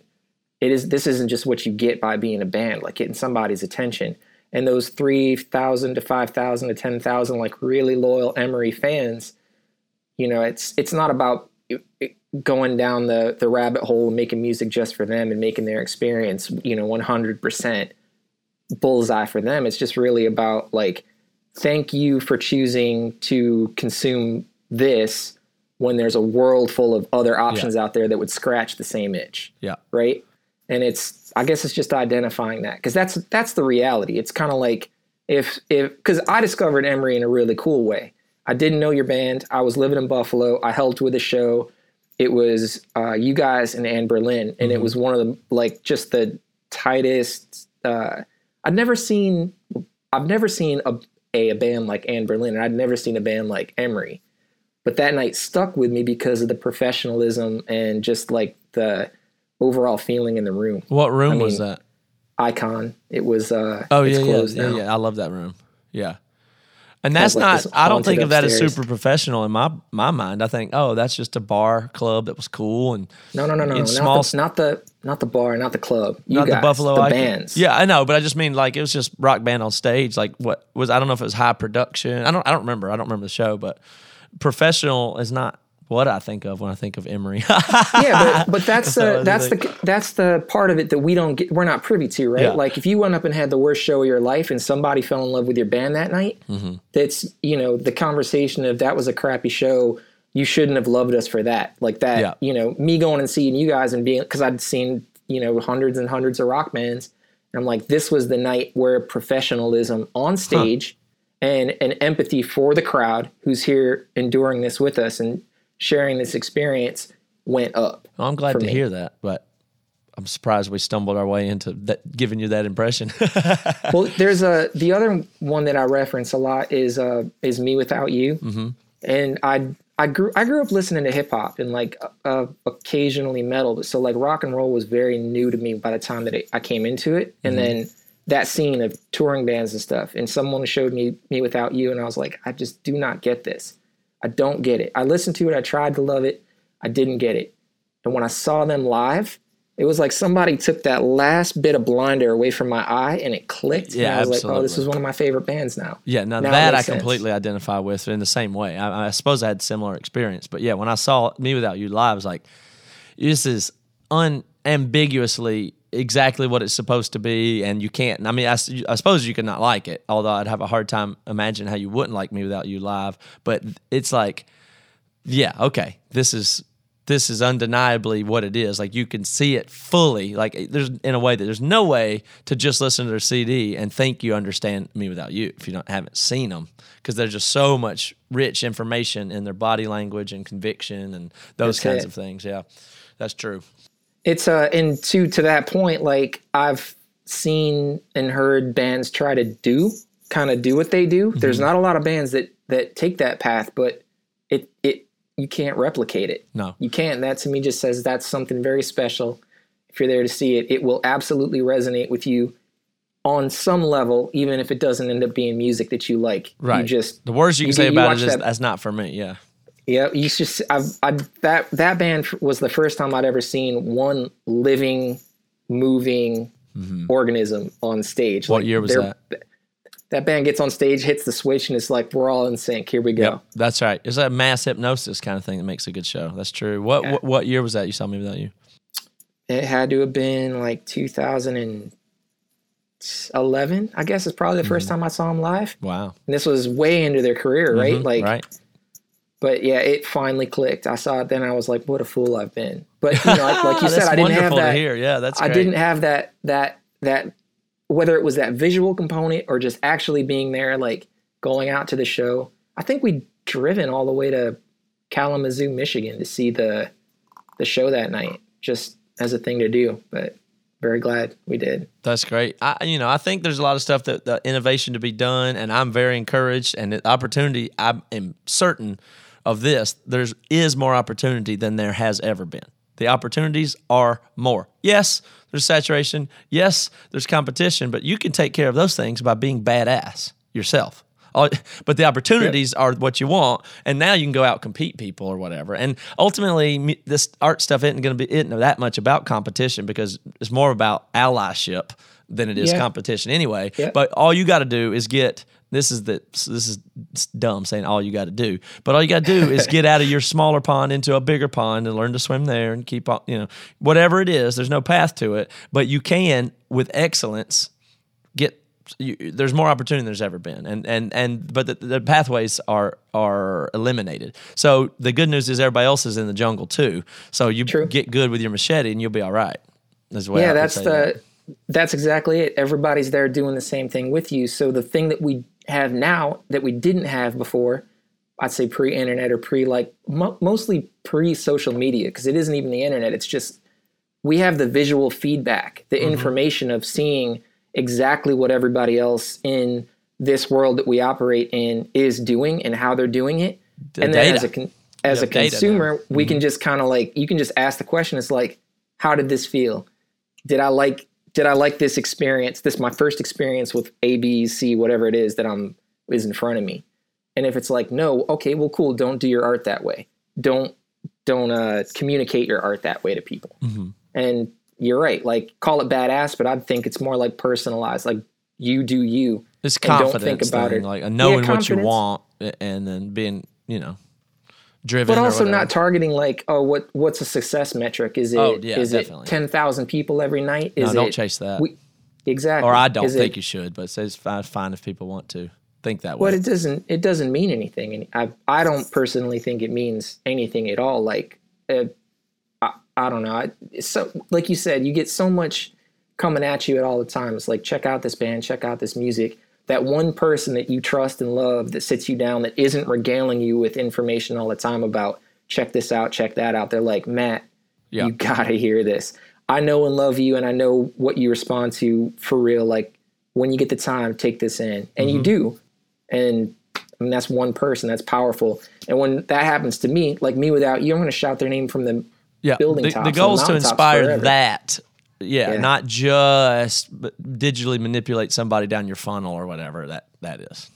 it is this isn't just what you get by being a band, like getting somebody's attention. And those three thousand to five thousand to ten thousand, like, really loyal Emery fans, you know, it's it's not about going down the, the rabbit hole and making music just for them and making their experience, you know, one hundred percent bullseye for them. It's just really about, like, thank you for choosing to consume this when there's a world full of other options yeah. out there that would scratch the same itch. Yeah. Right? And it's, I guess it's just identifying that, because that's that's the reality. It's kind of like if if because I discovered Emery in a really cool way. I didn't know your band. I was living in Buffalo. I helped with a show. It was uh, you guys and Anberlin, and mm-hmm. it was one of the like just the tightest. Uh, I'd never seen I've never seen a a, a band like Anberlin, and I'd never seen a band like Emery. But that night stuck with me because of the professionalism and just like the overall feeling in the room. What room I mean, was that? Icon. It was uh oh it's yeah, closed yeah, now. yeah yeah I love that room. Yeah. And that's not like I don't think of upstairs. That as super professional in my my mind. I think, oh, that's just a bar club that was cool and No no no no not, small, the, not the not the bar, not the club. You not guys, the Buffalo the Icon. Bands. Yeah, I know, but I just mean like it was just rock band on stage. Like what was I don't know if it was high production. I don't I don't remember. I don't remember the show, but professional is not what I think of when I think of Emery. yeah, but, but that's uh, that's the that's the part of it that we don't get, we're not privy to, right? Yeah. Like if you went up and had the worst show of your life and somebody fell in love with your band that night, mm-hmm. that's, you know, the conversation of that was a crappy show. You shouldn't have loved us for that. Like that, yeah. you know, me going and seeing you guys and being, because I'd seen, you know, hundreds and hundreds of rock bands. And I'm like, this was the night where professionalism on stage huh. and an empathy for the crowd who's here enduring this with us and sharing this experience went up. Well, I'm glad to me. hear that, but I'm surprised we stumbled our way into that, giving you that impression. Well, there's a the other one that I reference a lot is uh is Me Without You, mm-hmm. and I I grew I grew up listening to hip hop and like uh, occasionally metal, but so like rock and roll was very new to me by the time that it, I came into it, and mm-hmm. then that scene of touring bands and stuff, and someone showed me Me Without You, and I was like, I just do not get this. I don't get it. I listened to it. I tried to love it. I didn't get it. And when I saw them live, it was like somebody took that last bit of blinder away from my eye and it clicked. Yeah, and I was absolutely. like, oh, this is one of my favorite bands now. Yeah, now, now that I sense. completely identify with in the same way. I, I suppose I had similar experience. But yeah, when I saw Me Without You live, I was like, this is unambiguously exactly what it's supposed to be, and you can't. I mean, I, I suppose you could not like it, although I'd have a hard time imagining how you wouldn't like Me Without You live. But it's like Yeah, okay. This is this is undeniably what it is. Like, you can see it fully. Like, there's in a way that there's no way to just listen to their C D and think you understand Me Without You if you don't haven't seen them, because there's just so much rich information in their body language and conviction and those that's kinds it. Of things. Yeah, that's true. It's uh, and to to that point, like, I've seen and heard bands try to do kind of do what they do. Mm-hmm. There's not a lot of bands that that take that path, but it it. You can't replicate it. No. You can't. That to me just says that's something very special. If you're there to see it, it will absolutely resonate with you on some level, even if it doesn't end up being music that you like. Right. You just, the worst you can you, say you about it is that, that's not for me. Yeah. Yeah. You just, I've, I've, that, that band was the first time I'd ever seen one living, moving mm-hmm. organism on stage. What like year was that? That band gets on stage, hits the switch, and it's like, we're all in sync. Here we go. Yep, that's right. It's that mass hypnosis kind of thing that makes a good show. That's true. What yeah. what, what year was that you saw Me Without You? It had to have been like two thousand eleven, I guess. It's probably the first mm. time I saw them live. Wow. And this was way into their career, right? Mm-hmm, like, right. But yeah, it finally clicked. I saw it then. I was like, what a fool I've been. But you know, like, like you said, I didn't have that. Here. Yeah, that's great. I didn't have that, that, that. Whether it was that visual component or just actually being there, like going out to the show. I think we'd driven all the way to Kalamazoo, Michigan to see the the show that night, just as a thing to do. But very glad we did. That's great. I, you know, I think there's a lot of stuff that the innovation to be done, and I'm very encouraged. And the opportunity, I am certain of this. There's is more opportunity than there has ever been. The opportunities are more. Yes, there's saturation. Yes, there's competition, but you can take care of those things by being badass yourself. But the opportunities yep. are what you want, and now you can go out and compete people or whatever. And ultimately, this art stuff isn't going to be isn't that much about competition, because it's more about allyship than it is yeah. competition anyway. Yeah. But all you got to do is get this is the this is dumb saying all you got to do, but all you got to do is get out of your smaller pond into a bigger pond and learn to swim there and keep on, you know, whatever it is. There's no path to it, but you can with excellence get. You, there's more opportunity than there's ever been, and and and but the, the pathways are are eliminated. So the good news is everybody else is in the jungle too. So you True. Get good with your machete and you'll be all right. That's the way yeah, I that's the. That. That's exactly it. Everybody's there doing the same thing with you. So the thing that we have now that we didn't have before, I'd say pre-internet or pre like mo- mostly pre-social media, because it isn't even the internet. It's just we have the visual feedback, the mm-hmm. information of seeing exactly what everybody else in this world that we operate in is doing and how they're doing it. The and then data. as a con- as the a consumer, we mm-hmm. can just kind of like you can just ask the question. It's like, how did this feel? Did I like? Did I like this experience? This my first experience with A, B, C, whatever it is that I'm is in front of me. And if it's like, no, okay, well, cool. Don't do your art that way. Don't don't uh, communicate your art that way to people. Mm-hmm. And you're right. Like, call it badass, but I think it's more like personalized. Like, you do you. It's confidence. Don't think about thing, it. Like knowing yeah, what you want, and then being, you know, driven. But also not targeting like, oh, what what's a success metric? Is it oh, yeah, is definitely. it ten thousand people every night? Is no, don't it, chase that. We, exactly. Or I don't is think it, you should, but it's, it's fine if people want to think that way. But it doesn't it doesn't mean anything, and I I don't personally think it means anything at all. Like, uh, I I don't know. I, so like you said, you get so much coming at you at all the time. It's like, check out this band, check out this music. That one person that you trust and love that sits you down, that isn't regaling you with information all the time about check this out, check that out. They're like, Matt, yeah. you gotta hear this. I know and love you, and I know what you respond to for real. Like, when you get the time, take this in. And mm-hmm. you do. And I mean, that's one person. That's powerful. And when that happens to me, like Me Without You, I'm gonna shout their name from the yeah. building the, tops. The goal is to inspire forever. that. Yeah, yeah, not just digitally manipulate somebody down your funnel or whatever that, that is.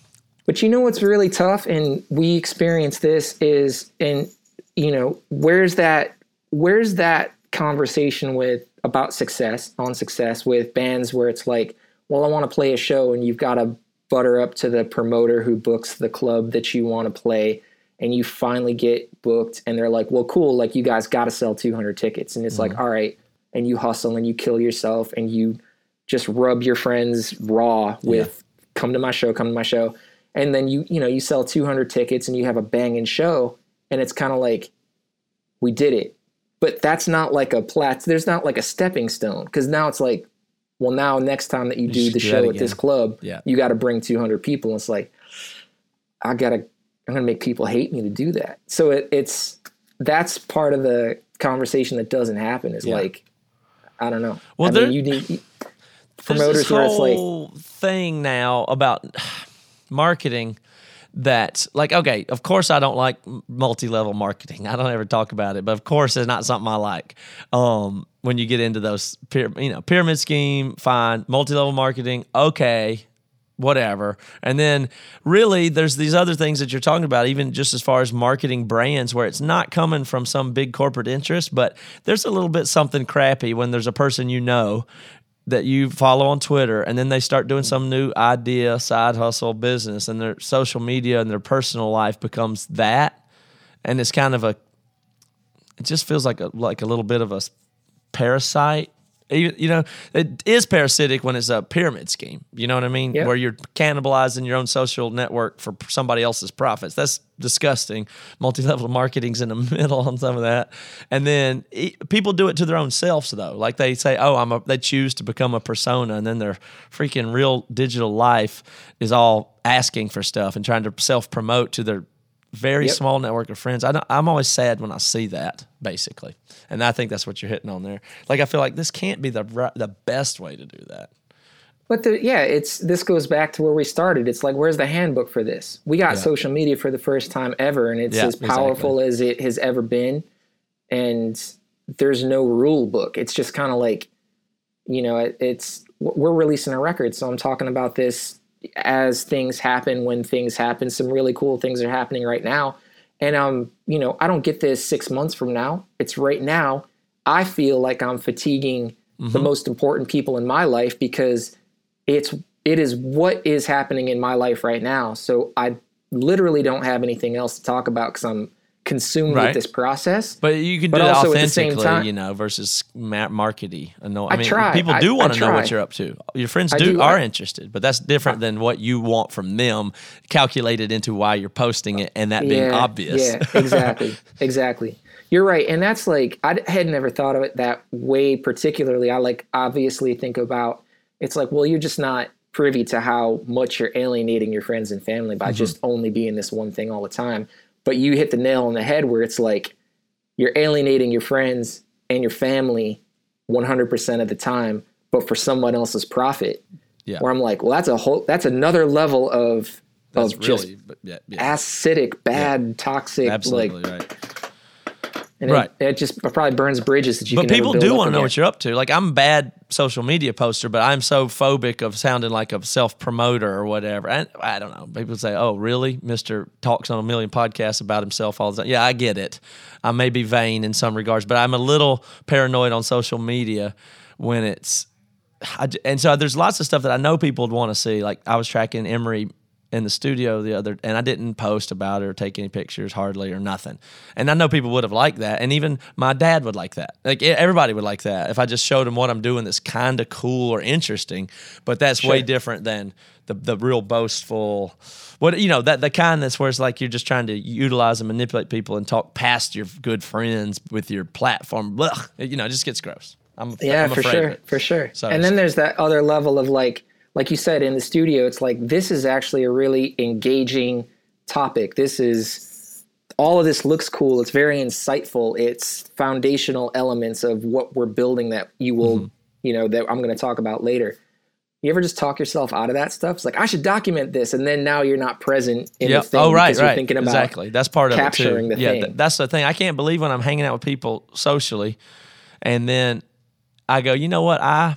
But you know what's really tough, and we experience this, is, and you know, where's that where's that conversation with about success on success with bands where it's like, well, I want to play a show, and you've got to butter up to the promoter who books the club that you want to play, and you finally get booked, and they're like, well, cool, like, you guys got to sell two hundred tickets, and it's mm-hmm. like, all right. And you hustle and you kill yourself and you just rub your friends raw with yeah. come to my show, come to my show. And then you, you know, you sell two hundred tickets and you have a banging show, and it's kind of like, we did it. But that's not like a plat. There's not like a stepping stone, because now it's like, well, now next time that you do you the show at this club, yeah. you got to bring two hundred people. And it's like, I gotta, I'm gonna make people hate me to do that. So it, it's that's part of the conversation that doesn't happen. Is yeah. like, I don't know. Well, I there, mean, you need promoters. There's this whole like, thing now about marketing. That like, okay, of course I don't like multi-level marketing. I don't ever talk about it, but of course it's not something I like. Um, when you get into those, you know, pyramid scheme, fine. Multi-level marketing, okay, whatever. And then really there's these other things that you're talking about, even just as far as marketing brands, where it's not coming from some big corporate interest, but there's a little bit something crappy when there's a person you know that you follow on Twitter, and then they start doing some new idea, side hustle business, and their social media and their personal life becomes that. And it's kind of a, it just feels like a, like a little bit of a parasite. You, you know, it is parasitic when it's a pyramid scheme. You know what I mean? Yep. Where you're cannibalizing your own social network for somebody else's profits. That's disgusting. Multi-level marketing's in the middle on some of that. And then it, people do it to their own selves, though. Like they say, oh, I'm a, they choose to become a persona, and then their freaking real digital life is all asking for stuff and trying to self-promote to their very yep. small network of friends. I don't, I'm always sad when I see that, basically. And I think that's what you're hitting on there. Like, I feel like this can't be the the best way to do that. But, the, yeah, it's this goes back to where we started. It's like, where's the handbook for this? We got yeah. social media for the first time ever, and it's yeah, as powerful exactly. as it has ever been. And there's no rule book. It's just kind of like, you know, it, it's we're releasing a record, so I'm talking about this as things happen, when things happen. Some really cool things are happening right now. And, um, you know, I don't get this six months from now. It's right now. I feel like I'm fatiguing mm-hmm. the most important people in my life, because it's, it is what is happening in my life right now. So I literally don't have anything else to talk about, because I'm consumed right. with this process. But you can do it authentically, time, you know, versus markety. I, I mean, try. People do want to know what you're up to. Your friends do, do are I, interested, but that's different I, than what you want from them, calculated into why you're posting it and that yeah, being obvious. Yeah, exactly. Exactly. You're right. And that's like, I had never thought of it that way particularly. I like obviously think about, it's like, well, you're just not privy to how much you're alienating your friends and family by mm-hmm. just only being this one thing all the time. But you hit the nail on the head where it's like you're alienating your friends and your family one hundred percent of the time, but for someone else's profit. Yeah. Where I'm like, well, that's a whole, that's another level of that's of really, just yeah, yeah. acidic, bad, yeah. toxic, absolutely like, right. And right. It, it just it probably burns bridges that you. But can people do want to know again. What you're up to. Like, I'm a bad social media poster, but I'm so phobic of sounding like a self promoter or whatever. I, I don't know. People say, "Oh, really? Mister talks on a million podcasts about himself all the time." Yeah, I get it. I may be vain in some regards, but I'm a little paranoid on social media when it's. I, and so there's lots of stuff that I know people would want to see. Like, I was tracking Emery in the studio the other, and I didn't post about it or take any pictures hardly or nothing. And I know people would have liked that. And even my dad would like that. Like, everybody would like that if I just showed him what I'm doing that's kind of cool or interesting. But that's sure. way different than the the real boastful, what you know, that the kind that's where it's like you're just trying to utilize and manipulate people and talk past your good friends with your platform. Blech. You know, it just gets gross. I'm, yeah, I'm for afraid sure, of it. for sure. So, and then there's that other level of like, like you said, in the studio, it's like, this is actually a really engaging topic. This is, all of this looks cool. It's very insightful. It's foundational elements of what we're building that you will, mm-hmm. you know, that I'm going to talk about later. You ever just talk yourself out of that stuff? It's like, I should document this. And then now you're not present in yep. the thing. Oh, right, because right. you're thinking about exactly. That's part of capturing it too. The yeah, thing. Th- that's the thing. I can't believe when I'm hanging out with people socially and then I go, you know what? I...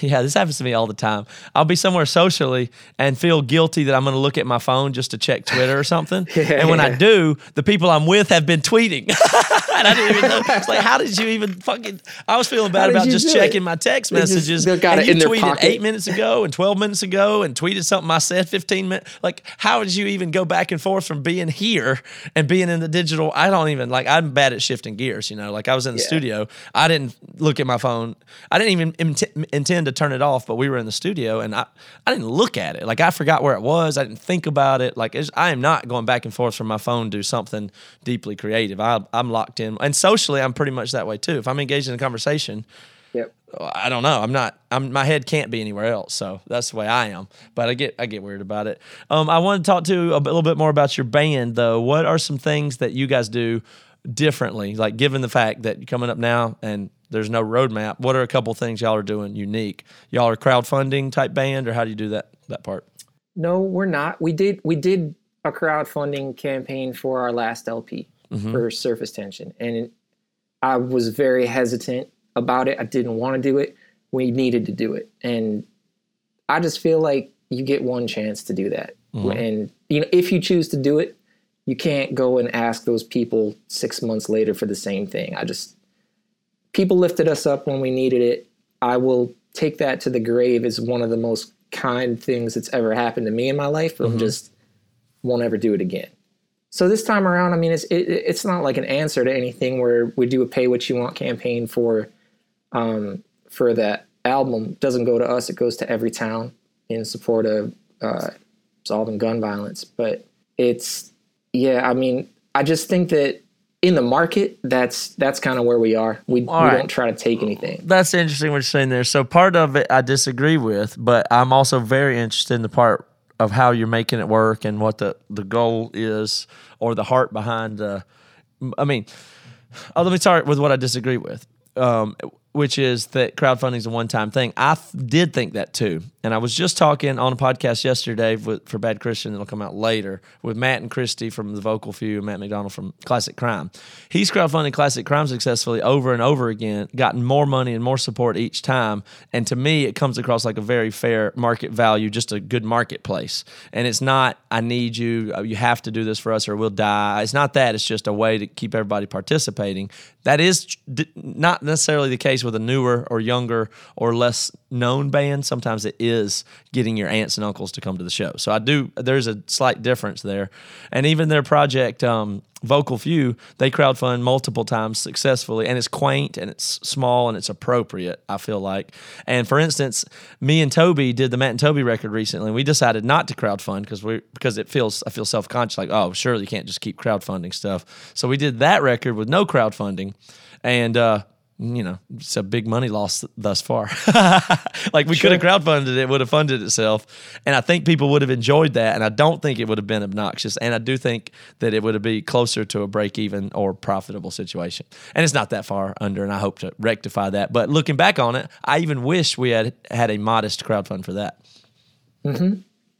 Yeah, this happens to me all the time. I'll be somewhere socially and feel guilty that I'm going to look at my phone just to check Twitter or something. yeah, and when yeah. I do, the people I'm with have been tweeting. And I didn't even know. It's like, how did you even fucking... I was feeling bad about just checking it? my text they messages. Just, got and it you in tweeted their eight minutes ago and twelve minutes ago and tweeted something I said fifteen minutes. Like, how did you even go back and forth from being here and being in the digital... I don't even... Like, I'm bad at shifting gears, you know? Like, I was in the yeah. studio. I didn't look at my phone. I didn't even int- intend in to turn it off, but we were in the studio, and I, I didn't look at it. Like, I forgot where it was. I didn't think about it. Like, it's, I am not going back and forth from my phone to do something deeply creative. I, I'm locked in. And socially, I'm pretty much that way, too. If I'm engaged in a conversation, yep. I don't know. I'm not, I'm, my head can't be anywhere else. So that's the way I am. But I get, I get weird about it. Um, I want to talk to you a little bit more about your band, though. What are some things that you guys do differently? Like, given the fact that you're coming up now and there's no roadmap, what are a couple things y'all are doing unique? Y'all are crowdfunding type band, or how do you do that, that part? No, we're not. We did, we did a crowdfunding campaign for our last L P mm-hmm. for Surface Tension. And I was very hesitant about it. I didn't want to do it. We needed to do it. And I just feel like you get one chance to do that. Mm-hmm. And you know, if you choose to do it, you can't go and ask those people six months later for the same thing. I just, people lifted us up when we needed it. I will take that to the grave as one of the most kind things that's ever happened to me in my life, but mm-hmm. I'm just won't ever do it again. So this time around, I mean, it's it, it's not like an answer to anything where we do a pay what you want campaign for um for that album. It doesn't go to us, it goes to every town in support of uh solving gun violence. But it's yeah I mean I just think that in the market, that's that's kind of where we are. We, we right. don't try to take anything. That's interesting what you're saying there. So part of it I disagree with, but I'm also very interested in the part of how you're making it work and what the the goal is, or the heart behind uh I mean oh, let me start with what I disagree with, um which is that crowdfunding is a one-time thing. I th- did think that too. And I was just talking on a podcast yesterday with, for Bad Christian, that'll come out later, with Matt and Christy from The Vocal Few and Matt McDonald from Classic Crime. He's crowdfunded Classic Crime successfully over and over again, gotten more money and more support each time. And to me, it comes across like a very fair market value, just a good marketplace. And it's not, I need you, you have to do this for us or we'll die. It's not that. It's just a way to keep everybody participating. That is not necessarily the case with a newer or younger or less known band. Sometimes it is getting your aunts and uncles to come to the show. So I do, there's a slight difference there. And even their project, um, Vocal Few, they crowdfund multiple times successfully, and it's quaint and it's small and it's appropriate, I feel like. And for instance, me and Toby did the Matt and Toby record recently, and we decided not to crowdfund because we because it feels I feel self-conscious, like, oh, surely you can't just keep crowdfunding stuff. So we did that record with no crowdfunding, and uh you know, it's a big money loss thus far. Like, we sure. could have crowdfunded it, would have funded itself. And I think people would have enjoyed that. And I don't think it would have been obnoxious. And I do think that it would have been closer to a break even or profitable situation. And it's not that far under, and I hope to rectify that. But looking back on it, I even wish we had had a modest crowdfund for that. Mm-hmm.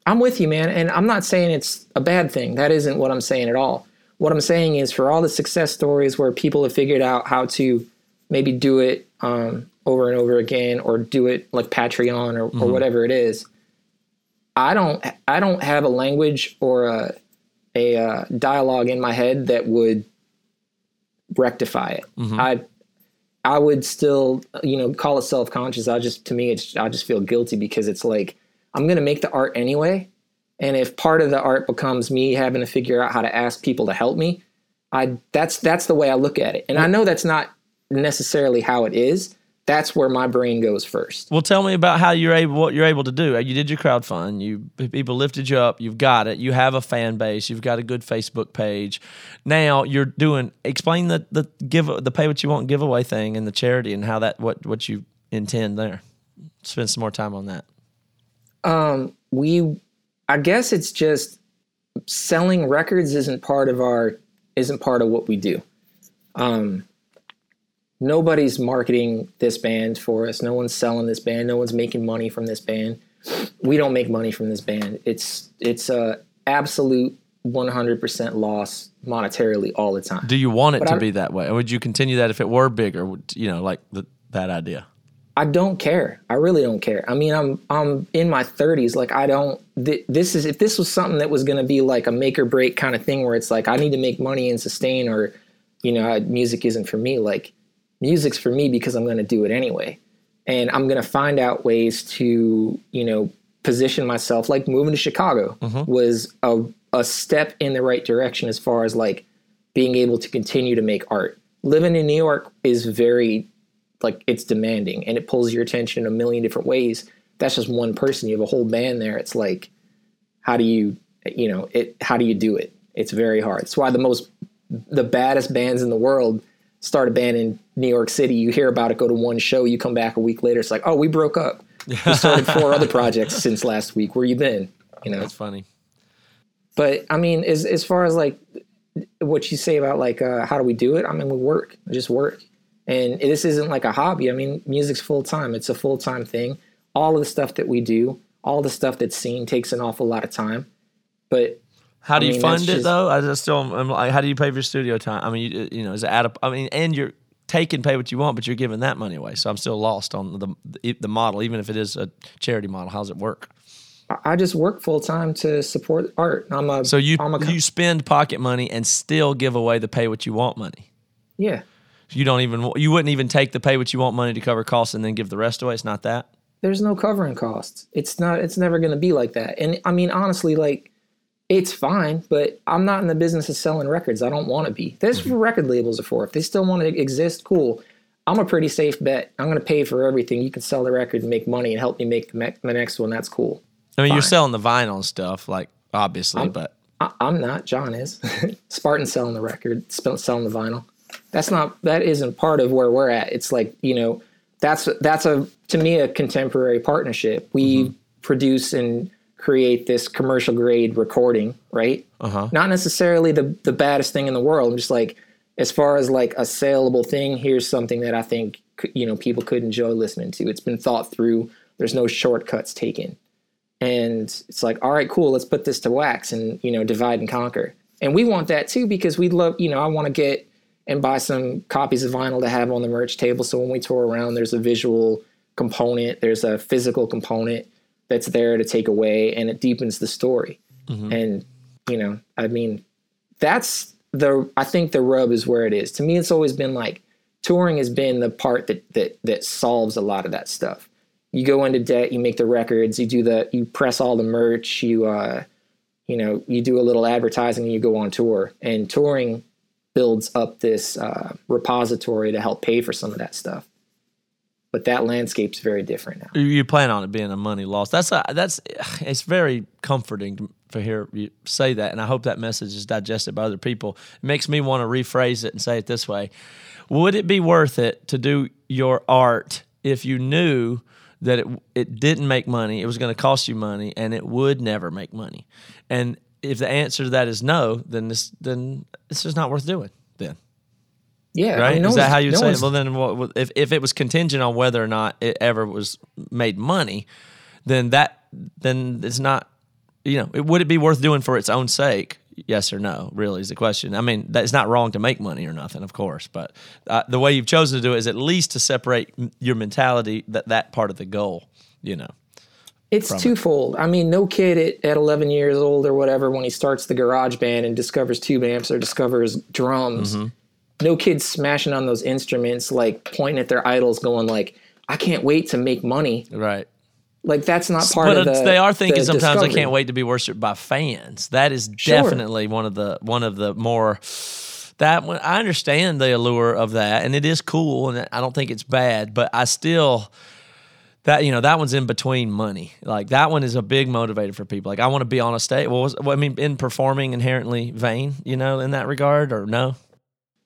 I'm with you, man. And I'm not saying it's a bad thing. That isn't what I'm saying at all. What I'm saying is, for all the success stories where people have figured out how to maybe do it um, over and over again, or do it like Patreon or, mm-hmm. or whatever it is. I don't I don't have a language or a, a uh, dialogue in my head that would rectify it. Mm-hmm. I I would still, you know, call it self-conscious. I just, to me, it's, I just feel guilty because it's like, I'm going to make the art anyway. And if part of the art becomes me having to figure out how to ask people to help me, I that's that's the way I look at it. And I know that's not necessarily how it is. That's where my brain goes first. Well, tell me about how you're able, what you're able to do. You did your crowdfund. You people lifted you up. You've got it. You have a fan base. You've got a good Facebook page. Now you're doing. Explain the the give the pay what you want giveaway thing and the charity and how that what what you intend there. Spend some more time on that. Um, we, I guess it's just selling records isn't part of our isn't part of what we do. Um. Nobody's marketing this band for us. No one's selling this band. No one's making money from this band. We don't make money from this band. It's it's a absolute one hundred percent loss monetarily all the time. Do you want it but to I, be that way? Or would you continue that if it were bigger? You know, like the, that idea. I don't care. I really don't care. I mean, I'm I'm in my thirties. Like, I don't. Th- this is if this was something that was going to be like a make or break kind of thing, where it's like I need to make money and sustain, or you know, music isn't for me. Like. Music's for me because I'm going to do it anyway. And I'm going to find out ways to, you know, position myself. Like moving to Chicago mm-hmm. was a, a step in the right direction as far as like being able to continue to make art. Living in New York is very like it's demanding and it pulls your attention a million different ways. That's just one person. You have a whole band there. It's like, how do you, you know, it, how do you do it? It's very hard. It's why the most, the baddest bands in the world start a band in New York City. You hear about it, go to one show, you come back a week later. It's like, oh, we broke up. We started four other projects since last week. Where you been? You know, that's funny. But I mean, as as far as like what you say about like, uh, how do we do it? I mean, we work, just work. And this isn't like a hobby. I mean, music's full time. It's a full time thing. All of the stuff that we do, all the stuff that's seen takes an awful lot of time. But how do I mean, you fund it just, though? I just still, I'm like, how do you pay for your studio time? I mean, you, you know, is it out of, I mean, and you're take and pay what you want, but you're giving that money away. So I'm still lost on the the model, even if it is a charity model. How does it work? I just work full time to support art. I'm a so you I'm a, you spend pocket money and still give away the pay what you want money. Yeah, you don't even you wouldn't even take the pay what you want money to cover costs and then give the rest away. It's not that. There's no covering costs. It's not. It's never going to be like that. And I mean, honestly, like it's fine, but I'm not in the business of selling records. I don't want to be. That's what record labels are for. If they still want to exist, cool. I'm a pretty safe bet. I'm going to pay for everything. You can sell the record and make money and help me make the, me- the next one. That's cool. I mean, fine. You're selling the vinyl and stuff, like, obviously, I'm, but... I, I'm not. John is. Spartan's selling the record, selling the vinyl. That's not... That isn't part of where we're at. It's like, you know, that's, that's a to me, a contemporary partnership. We mm-hmm. produce and create this commercial-grade recording, right? Uh-huh. Not necessarily the, the baddest thing in the world. I'm just like, as far as, like, a saleable thing, here's something that I think, you know, people could enjoy listening to. It's been thought through. There's no shortcuts taken. And it's like, all right, cool, let's put this to wax and, you know, divide and conquer. And we want that too, because we love, you know, I want to get and buy some copies of vinyl to have on the merch table. So when we tour around, there's a visual component, there's a physical component that's there to take away, and it deepens the story. Mm-hmm. And, you know, I mean, that's the, I think the rub is where it is. To me, it's always been like, touring has been the part that that that solves a lot of that stuff. You go into debt, you make the records, you do the, you press all the merch, you, uh, you know, you do a little advertising and you go on tour, and touring builds up this, uh, repository to help pay for some of that stuff. But that landscape's very different now. You plan on it being a money loss. That's, a, that's, it's very comforting to, to hear you say that. And I hope that message is digested by other people. It makes me want to rephrase it and say it this way. Would it be worth it to do your art if you knew that it it didn't make money, it was going to cost you money, and it would never make money? And if the answer to that is no, then this then it's just not worth doing then. Yeah. Right? I mean, no is that how you no say it? Well, then what, if, if it was contingent on whether or not it ever was made money, then that then it's not, you know, it, would it be worth doing for its own sake? Yes or no, really, is the question. I mean, that's not wrong to make money or nothing, of course, but uh, the way you've chosen to do it is at least to separate your mentality, that that part of the goal, you know. It's twofold. It. I mean, no kid at, at eleven years old or whatever, when he starts the garage band and discovers tube amps or discovers drums, mm-hmm. no kid's smashing on those instruments, like pointing at their idols going like, I can't wait to make money. Right. Like, that's not part but of the They are thinking sometimes discovery. I can't wait to be worshipped by fans. That is definitely sure. one of the one of the more – that one, I understand the allure of that, and it is cool, and I don't think it's bad, but I still – that you know that one's in between money. Like, that one is a big motivator for people. Like, I want to be on a stage. Well, was, well, I mean, in performing inherently vain, you know, in that regard, or no?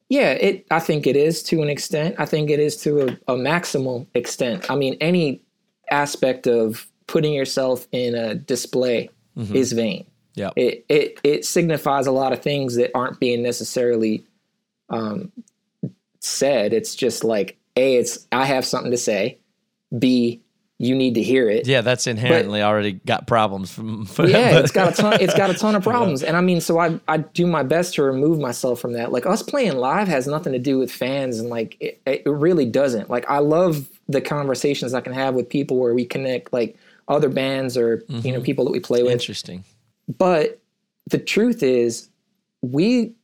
Yeah, it. I think it is to an extent. I think it is to a, a maximal extent. I mean, any – aspect of putting yourself in a display mm-hmm. is vain. Yeah, it it it signifies a lot of things that aren't being necessarily um, said. It's just like, A, it's I have something to say. B, you need to hear it. Yeah, that's inherently but, already got problems. From, yeah, it's got a ton. It's got a ton of problems. Yeah. And I mean, so I I do my best to remove myself from that. Like, us playing live has nothing to do with fans, and like it, it really doesn't. Like, I love the conversations I can have with people where we connect, like other bands or, mm-hmm. you know, people that we play with. Interesting. But the truth is we,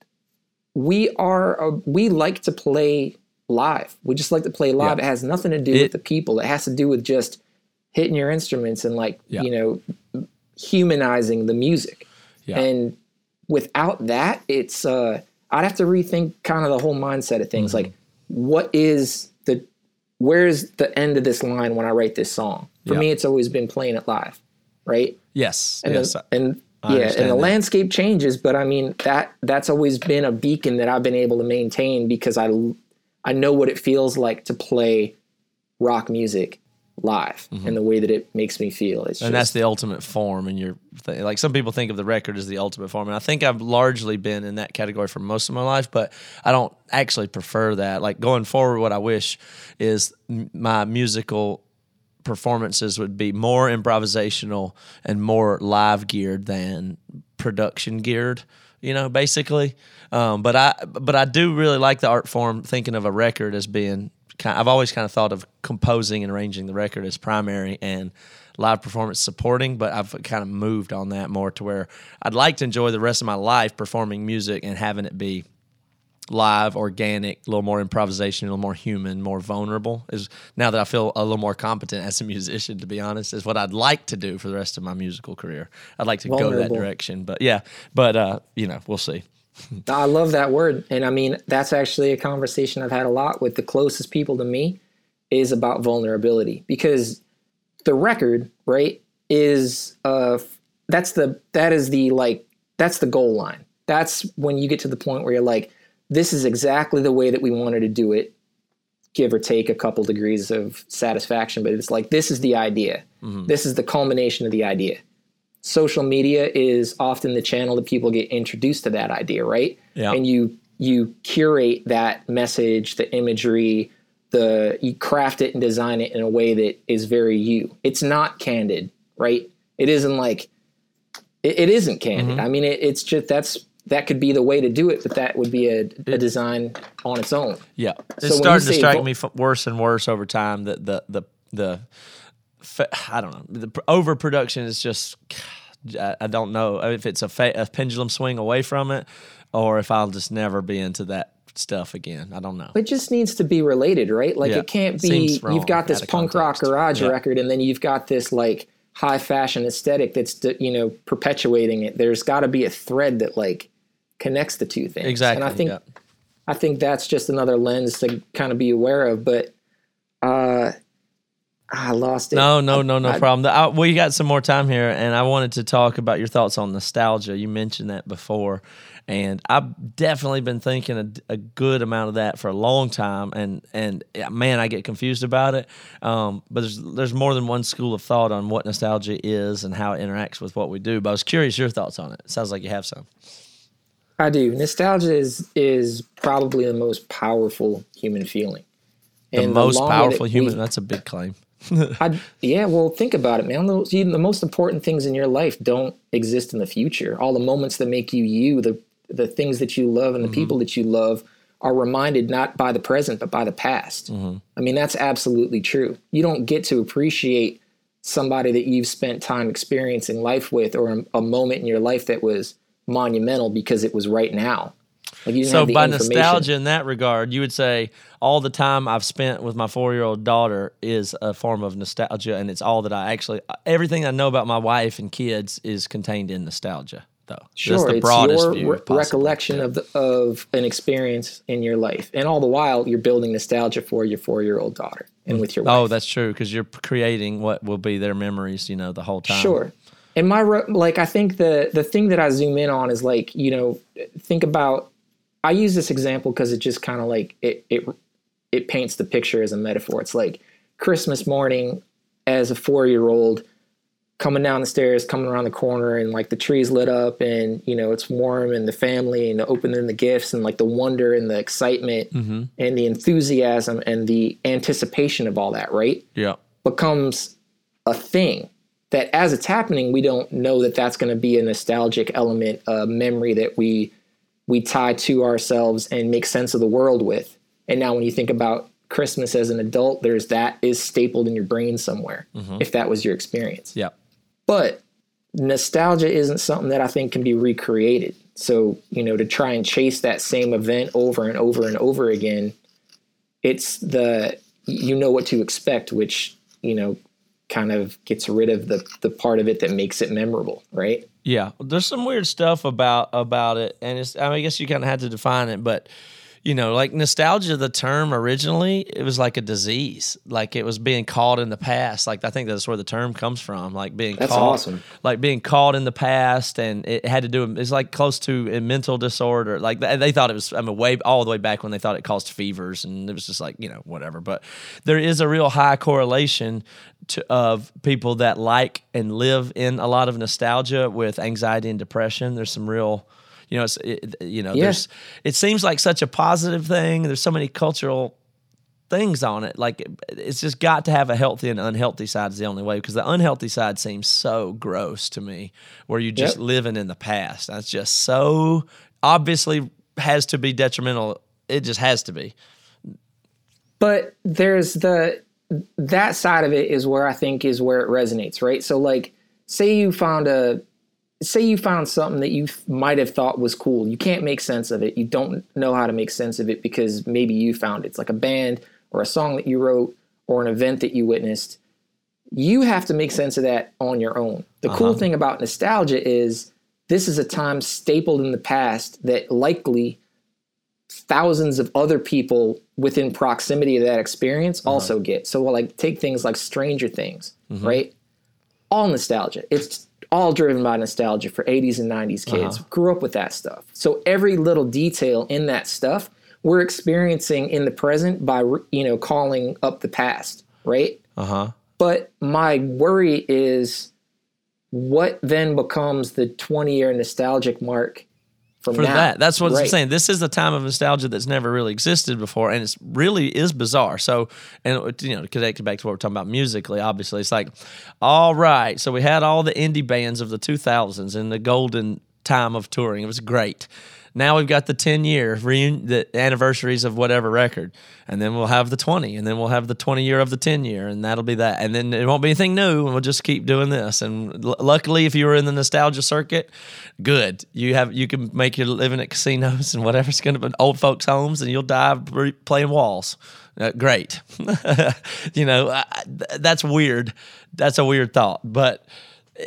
we are, a, we like to play live. We just like to play live. Yeah. It has nothing to do it, with the people. It has to do with just hitting your instruments and like, yeah. you know, humanizing the music. Yeah. And without that, it's, uh, I'd have to rethink kind of the whole mindset of things. Mm-hmm. Like, what is the where's the end of this line when I write this song? For yeah. me, it's always been playing it live, right? Yes. And yes. The, and I yeah, and the that. landscape changes, but I mean that that's always been a beacon that I've been able to maintain because I I know what it feels like to play rock music live mm-hmm. and the way that it makes me feel. It's and just, that's the ultimate form. And you're th- like some people think of the record as the ultimate form, and I think I've largely been in that category for most of my life, but I don't actually prefer that. Like going forward, what I wish is m- my musical performances would be more improvisational and more live geared than production geared, you know, basically. Um, but I but I do really like the art form, thinking of a record as being kind of, I've always kind of thought of composing and arranging the record as primary and live performance supporting, but I've kind of moved on that more to where I'd like to enjoy the rest of my life performing music and having it be live, organic, a little more improvisation, a little more human, more vulnerable. Is now that I feel a little more competent as a musician, to be honest, is what I'd like to do for the rest of my musical career. I'd like to vulnerable. go that direction, but yeah, but uh, you know, we'll see. I love that word, and I mean that's actually a conversation I've had a lot with the closest people to me is about vulnerability, because the record, right, is uh that's the that is the like that's the goal line. That's when you get to the point where you're like, this is exactly the way that we wanted to do it, give or take a couple degrees of satisfaction. But it's like, this is the idea. Mm-hmm. This is the culmination of the idea. Social media is often the channel that people get introduced to that idea, right? Yeah. And you you curate that message, the imagery, the you craft it and design it in a way that is very you. It's not candid, right? It isn't like, it, it isn't candid. Mm-hmm. I mean, it, it's just, that's, that could be the way to do it, but that would be a, a design on its own. Yeah. So it's starting to strike vo- me f- worse and worse over time that the, the, the, the I don't know, the pr- overproduction is just, I, I don't know if it's a, fa- a pendulum swing away from it or if I'll just never be into that stuff again. I don't know. It just needs to be related, right? Like yeah. it can't be, you've got this punk rock garage yeah. record and then you've got this like high fashion aesthetic that's, you know, perpetuating it. There's got to be a thread that like connects the two things. Exactly. And I think, yeah. I think that's just another lens to kind of be aware of, but uh, I lost it. No, no, no, no I, problem. I, we got some more time here and I wanted to talk about your thoughts on nostalgia. You mentioned that before and I've definitely been thinking a, a good amount of that for a long time. And, and man, I get confused about it. Um, but there's, there's more than one school of thought on what nostalgia is and how it interacts with what we do. But I was curious your thoughts on it. It sounds like you have some. I do. Nostalgia is is probably the most powerful human feeling. And the most the powerful that human? We, that's a big claim. I, yeah, well, think about it, man. The, the most important things in your life don't exist in the future. All the moments that make you you, the, the things that you love and the mm-hmm. people that you love are reminded not by the present but by the past. Mm-hmm. I mean, that's absolutely true. You don't get to appreciate somebody that you've spent time experiencing life with or a, a moment in your life that was monumental because it was right now. Like you didn't so have the by nostalgia in that regard, you would say all the time I've spent with my four-year-old daughter is a form of nostalgia, and it's all that I actually everything I know about my wife and kids is contained in nostalgia, though. Sure, that's the it's broadest your view re- recollection yeah. of the, of an experience in your life, and all the while you're building nostalgia for your four-year-old daughter and mm. with your wife. Oh, that's true, because you're creating what will be their memories, you know, the whole time. Sure. And my, like, I think the, the thing that I zoom in on is like, you know, think about, I use this example because it just kind of like, it, it, it paints the picture as a metaphor. It's like Christmas morning as a four-year-old coming down the stairs, coming around the corner and like the tree's lit up and, you know, it's warm and the family and opening the gifts and like the wonder and the excitement mm-hmm. and the enthusiasm and the anticipation of all that, right? Yeah. Becomes a thing. That as it's happening, we don't know that that's going to be a nostalgic element, a memory that we we tie to ourselves and make sense of the world with. And now when you think about Christmas as an adult, there's that is stapled in your brain somewhere, mm-hmm. if that was your experience. Yeah. But nostalgia isn't something that I think can be recreated. So, you know, to try and chase that same event over and over and over again, it's the, you know what to expect, which, you know, kind of gets rid of the the part of it that makes it memorable, right? Yeah, there's some weird stuff about about it, and it's, I mean, I guess you kind of had to define it, but you know, like nostalgia, the term originally, it was like a disease. Like it was being caught in the past. Like I think that's where the term comes from. Like being that's caught, awesome. Like being caught in the past, and it had to do. It's like close to a mental disorder. Like they, they thought it was. I mean, way all the way back when they thought it caused fevers, and it was just like, you know, whatever. But there is a real high correlation to, of people that like and live in a lot of nostalgia with anxiety and depression. There's some real. You know, it's, it, you know, yeah. there's, it seems like such a positive thing. There's so many cultural things on it. Like it, it's just got to have a healthy and unhealthy side is the only way, because the unhealthy side seems so gross to me, where you're just yep. living in the past. That's just so obviously has to be detrimental. It just has to be. But there's the, that side of it is where I think is where it resonates, right? So like, say you found a, Say you found something that you f- might have thought was cool. You can't make sense of it. You don't know how to make sense of it because maybe you found it. It's like a band or a song that you wrote or an event that you witnessed. You have to make sense of that on your own. The uh-huh. cool thing about nostalgia is this is a time stapled in the past that likely thousands of other people within proximity of that experience uh-huh. also get. So we'll like take things like Stranger Things, mm-hmm. right? All nostalgia. It's all driven by nostalgia for eighties and nineties kids. Uh-huh. Grew up with that stuff. So every little detail in that stuff we're experiencing in the present by, you know, calling up the past, right? Uh-huh. But my worry is what then becomes the twenty-year nostalgic mark from for now. that. That's what right. I'm saying. This is the time of nostalgia that's never really existed before, and it really is bizarre. So, and you know, to connect back to what we're talking about musically, obviously, it's like, all right, so we had all the indie bands of the two thousands in the golden time of touring. It was great. Now we've got the ten-year reun- the anniversaries of whatever record, and then we'll have the twenty, and then we'll have the twenty-year of the ten-year, and that'll be that. And then it won't be anything new, and we'll just keep doing this. And l- luckily, if you were in the nostalgia circuit, good. You have you can make your living at casinos and whatever's going to be old folks' homes, and you'll die re- playing walls. Uh, great. You know, I, th- that's weird. That's a weird thought, but...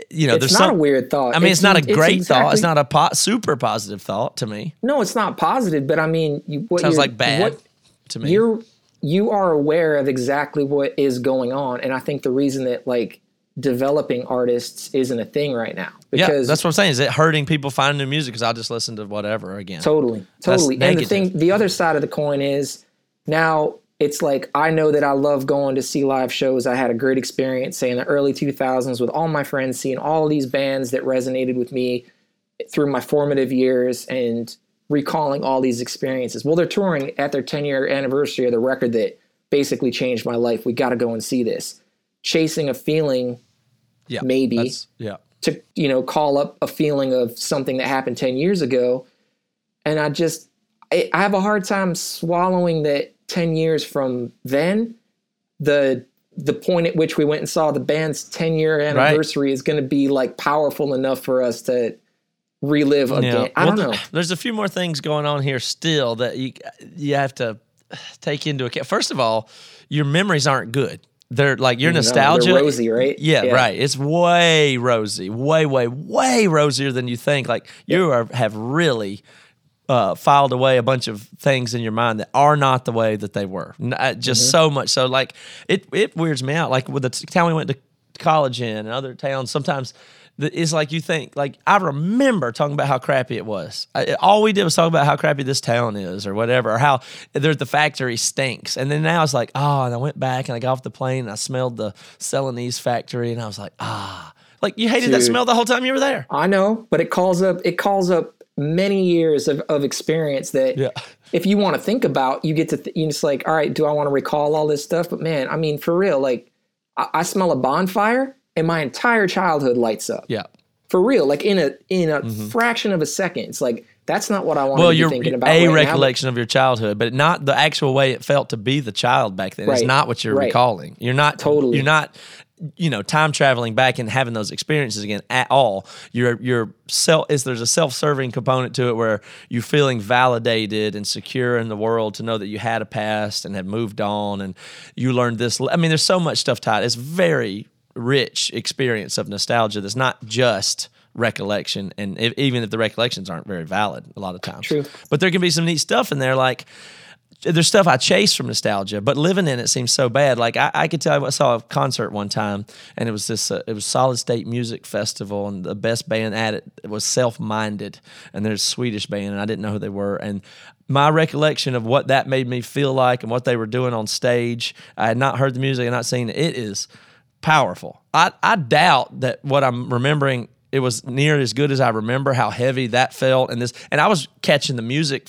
You know, it's there's not some, a weird thought. I mean, it's, it's not a great it's exactly, thought. It's not a po- super positive thought to me. No, it's not positive, but I mean, you, what sounds like bad what, to me. You're you are aware of exactly what is going on, and I think the reason that like developing artists isn't a thing right now because yeah, that's what I'm saying. Is it hurting people finding new music? Because I'll just listen to whatever again. Totally, totally. That's and negative. the thing, the other side of the coin is now. It's like, I know that I love going to see live shows. I had a great experience, say, in the early two thousands with all my friends, seeing all these bands that resonated with me through my formative years and recalling all these experiences. Well, they're touring at their ten-year anniversary of the record that basically changed my life. We got to go and see this. Chasing a feeling, yeah, maybe, yeah. to, you know, call up a feeling of something that happened ten years ago. And I just, I, I have a hard time swallowing that ten years from then, the the point at which we went and saw the band's ten-year anniversary right. is going to be like powerful enough for us to relive yeah. again. I well, don't know. There's a few more things going on here still that you you have to take into account. First of all, your memories aren't good. They're like your nostalgia. No, they're rosy, right? Yeah, yeah, right. It's way rosy, way, way, way rosier than you think. Like you yeah. are have really... Uh, filed away a bunch of things in your mind that are not the way that they were. Not, just mm-hmm. so much. So, like, it, it weirds me out. Like, with the town we went to college in and other towns, sometimes it's like you think, like, I remember talking about how crappy it was. I, all we did was talk about how crappy this town is or whatever, or how there's the factory stinks. And then now it's like, oh, and I went back and I got off the plane and I smelled the Celanese factory and I was like, ah. Like, you hated Dude, that smell the whole time you were there. I know, but it calls up, it calls up, many years of, of experience that yeah. if you want to think about, you get to, th- you're just like, all right, do I want to recall all this stuff? But man, I mean, for real, like I, I smell a bonfire and my entire childhood lights up. Yeah. For real. Like in a, in a mm-hmm. fraction of a second, it's like, that's not what I want well, to be thinking about. Well, you're a right recollection now. Of your childhood, but not the actual way it felt to be the child back then. Right. It's not what you're right. recalling. You're not, totally. You're not, you know, time traveling back and having those experiences again at all. Your your self is there's a self-serving component to it where you're feeling validated and secure in the world to know that you had a past and had moved on and you learned this. I mean, there's so much stuff tied. It's very rich experience of nostalgia that's not just recollection. And if, even if the recollections aren't very valid a lot of times. True. But there can be some neat stuff in there. Like there's stuff I chase from nostalgia, but living in it seems so bad. Like I, I could tell you, I saw a concert one time and it was this, uh, it was Solid State Music Festival, and the best band at it was Self-Minded, and they're a Swedish band, and I didn't know who they were. And my recollection of what that made me feel like and what they were doing on stage, I had not heard the music and not seen it. It is powerful. I, I doubt that what I'm remembering, it was near as good as I remember how heavy that felt. And this, and I was catching the music,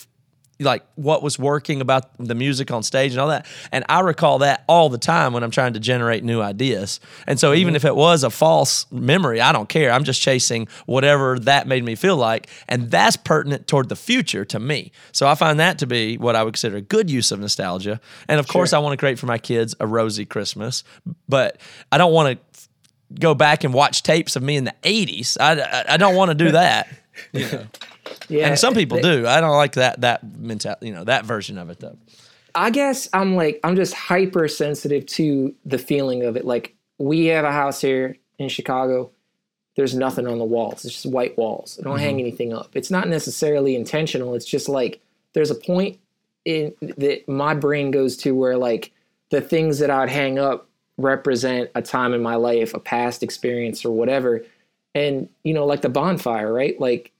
like what was working about the music on stage and all that. And I recall that all the time when I'm trying to generate new ideas. And so even mm-hmm. if it was a false memory, I don't care. I'm just chasing whatever that made me feel like. And that's pertinent toward the future to me. So I find that to be what I would consider a good use of nostalgia. And of sure. course I want to create for my kids a rosy Christmas, but I don't want to go back and watch tapes of me in the eighties. I, I, I don't want to do that. You know? Yeah, and some people they, do. I don't like that that mentality, you know, that version of it though. I guess I'm like I'm just hypersensitive to the feeling of it. Like we have a house here in Chicago. There's nothing on the walls. It's just white walls. I don't mm-hmm. hang anything up. It's not necessarily intentional. It's just like there's a point in that my brain goes to where like the things that I'd hang up represent a time in my life, a past experience or whatever. And you know, like the bonfire, right? Like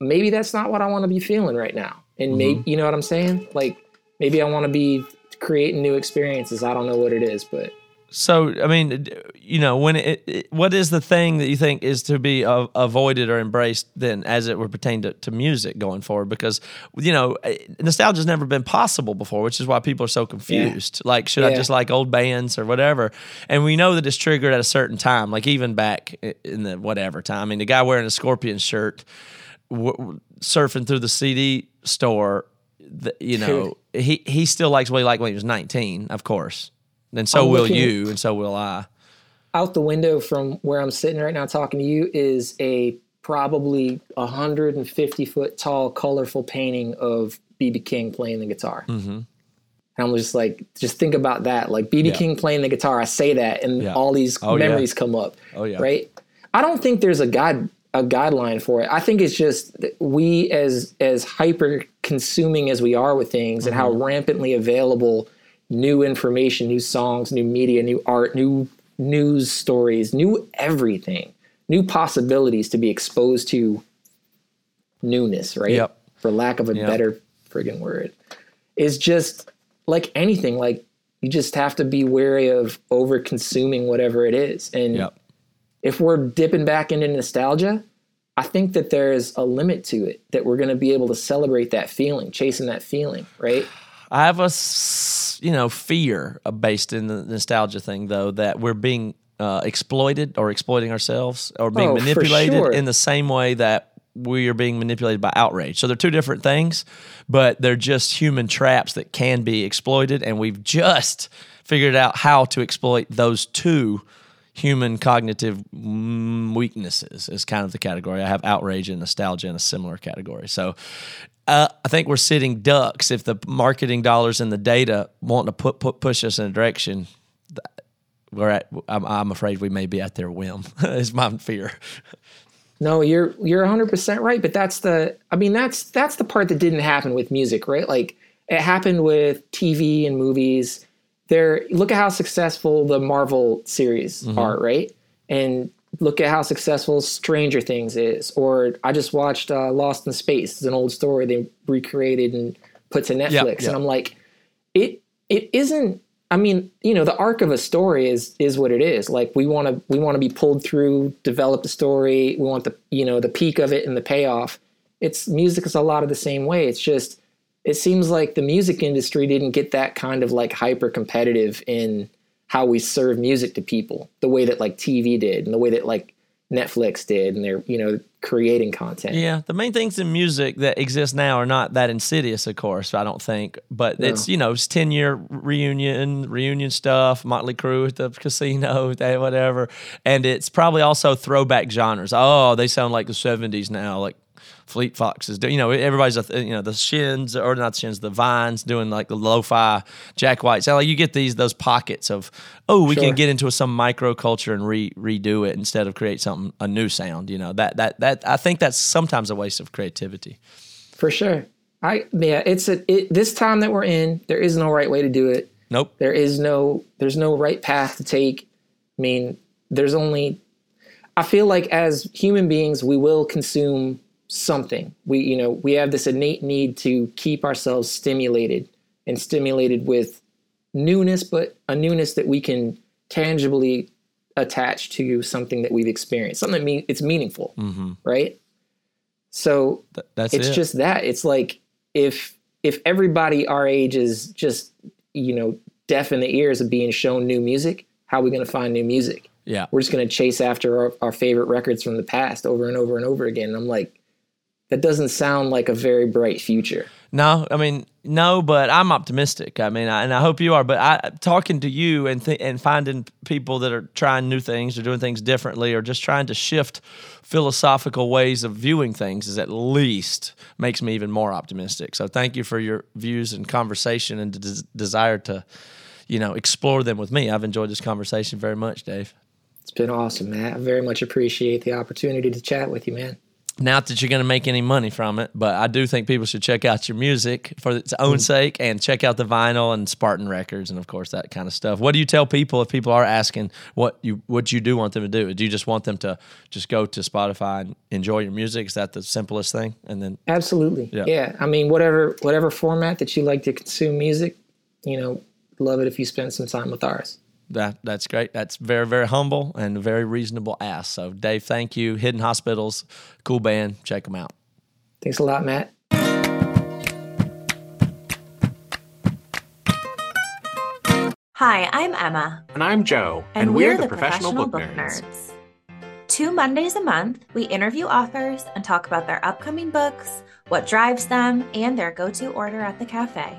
maybe that's not what I want to be feeling right now. And maybe, mm-hmm. you know what I'm saying? Like maybe I want to be creating new experiences. I don't know what it is, but. So, I mean, you know, when it, it what is the thing that you think is to be uh, avoided or embraced then as it would pertain to, to music going forward? Because, you know, nostalgia's never been possible before, which is why people are so confused. Yeah. Like, should yeah. I just like old bands or whatever? And we know that it's triggered at a certain time, like even back in the whatever time. I mean, the guy wearing a Scorpion shirt, W- surfing through the C D store, the, you know, Dude. he he still likes what he liked when he was nineteen, of course. And so I'm will you, and so will I. Out the window from where I'm sitting right now talking to you is a probably one hundred fifty foot tall, colorful painting of B B King playing the guitar. Mm-hmm. And I'm just like, just think about that. Like B B yeah. King playing the guitar, I say that, and yeah. all these oh, memories yeah. come up, oh, yeah. right? I don't think there's a guide... a guideline for it. I think it's just that we as as hyper consuming as we are with things mm-hmm. and how rampantly available new information, new songs, new media, new art, new news stories, new everything, new possibilities to be exposed to newness, right? Yep. For lack of a yep. better friggin' word. It's just like anything, like you just have to be wary of over consuming whatever it is. And yep. if we're dipping back into nostalgia, I think that there is a limit to it, that we're going to be able to celebrate that feeling, chasing that feeling, right? I have a, you know, fear based in the nostalgia thing, though, that we're being uh, exploited or exploiting ourselves or being oh, manipulated for sure. in the same way that we are being manipulated by outrage. So they're two different things, but they're just human traps that can be exploited, and we've just figured out how to exploit those two human cognitive weaknesses is kind of the category. I have outrage and nostalgia in a similar category. So uh, I think we're sitting ducks if the marketing dollars and the data want to put, put push us in a direction. We're at. I'm, I'm afraid we may be at their whim. Is my fear. No, you're you're one hundred percent right. But that's the. I mean, that's that's the part that didn't happen with music, right? Like it happened with T V and movies. They're, look at how successful the Marvel series mm-hmm. are, right? And look at how successful Stranger Things is. Or I just watched uh, Lost in Space. It's an old story they recreated and put to Netflix. Yep, yep. And I'm like, it it isn't. I mean, you know, the arc of a story is is what it is. Like we want to we want to be pulled through, develop the story. We want the you know the peak of it and the payoff. It's music is a lot of the same way. It's just. It seems like the music industry didn't get that kind of like hyper competitive in how we serve music to people, the way that like T V did and the way that like Netflix did, and they're, you know, creating content. Yeah. The main things in music that exist now are not that insidious, of course, I don't think, but no. it's, you know, it's ten year reunion, reunion stuff, Motley Crue at the casino, they, whatever. And it's probably also throwback genres. Oh, they sound like the seventies now. Like, Fleet Fox is doing, you know, everybody's, you know, the Shins, or not Shins, the Vines doing like the lo-fi, Jack White. So like you get these, those pockets of, oh, we sure. can get into some microculture and re, redo it instead of create something, a new sound, you know, that, that, that, I think that's sometimes a waste of creativity. For sure. I, yeah, it's a, it, this time that we're in, there is no right way to do it. Nope. There is no, there's no right path to take. I mean, there's only, I feel like as human beings, we will consume something. We, you know, we have this innate need to keep ourselves stimulated and stimulated with newness, but a newness that we can tangibly attach to something that we've experienced, something that mean, it's meaningful, mm-hmm. right? So Th- that's it's it. just that. It's like if if everybody our age is just, you know, deaf in the ears of being shown new music, how are we going to find new music? Yeah, we're just going to chase after our, our favorite records from the past over and over and over again. And I'm like, that doesn't sound like a very bright future. No, I mean, no, but I'm optimistic. I mean, I, and I hope you are. But I, talking to you and th- and finding people that are trying new things or doing things differently or just trying to shift philosophical ways of viewing things is at least makes me even more optimistic. So thank you for your views and conversation and des- desire to, you know, explore them with me. I've enjoyed this conversation very much, Dave. It's been awesome, man. I very much appreciate the opportunity to chat with you, man. Not that you're going to make any money from it, but I do think people should check out your music for its own mm-hmm. sake and check out the vinyl and Spartan Records and, of course, that kind of stuff. What do you tell people if people are asking what you what you do want them to do? Do you just want them to just go to Spotify and enjoy your music? Is that the simplest thing? And then Absolutely. Yeah. yeah. I mean, whatever whatever format that you like to consume music, you know, love it if you spend some time with ours. That that's great. That's very, very humble and a very reasonable ask. So, Dave, thank you. Hidden Hospitals, cool band. Check them out. Thanks a lot, Matt. Hi, I'm Emma. And I'm Joe. And, and we're, we're the, the Professional, professional Book, book nerds. nerds. Two Mondays a month, we interview authors and talk about their upcoming books, what drives them, and their go-to order at the cafe.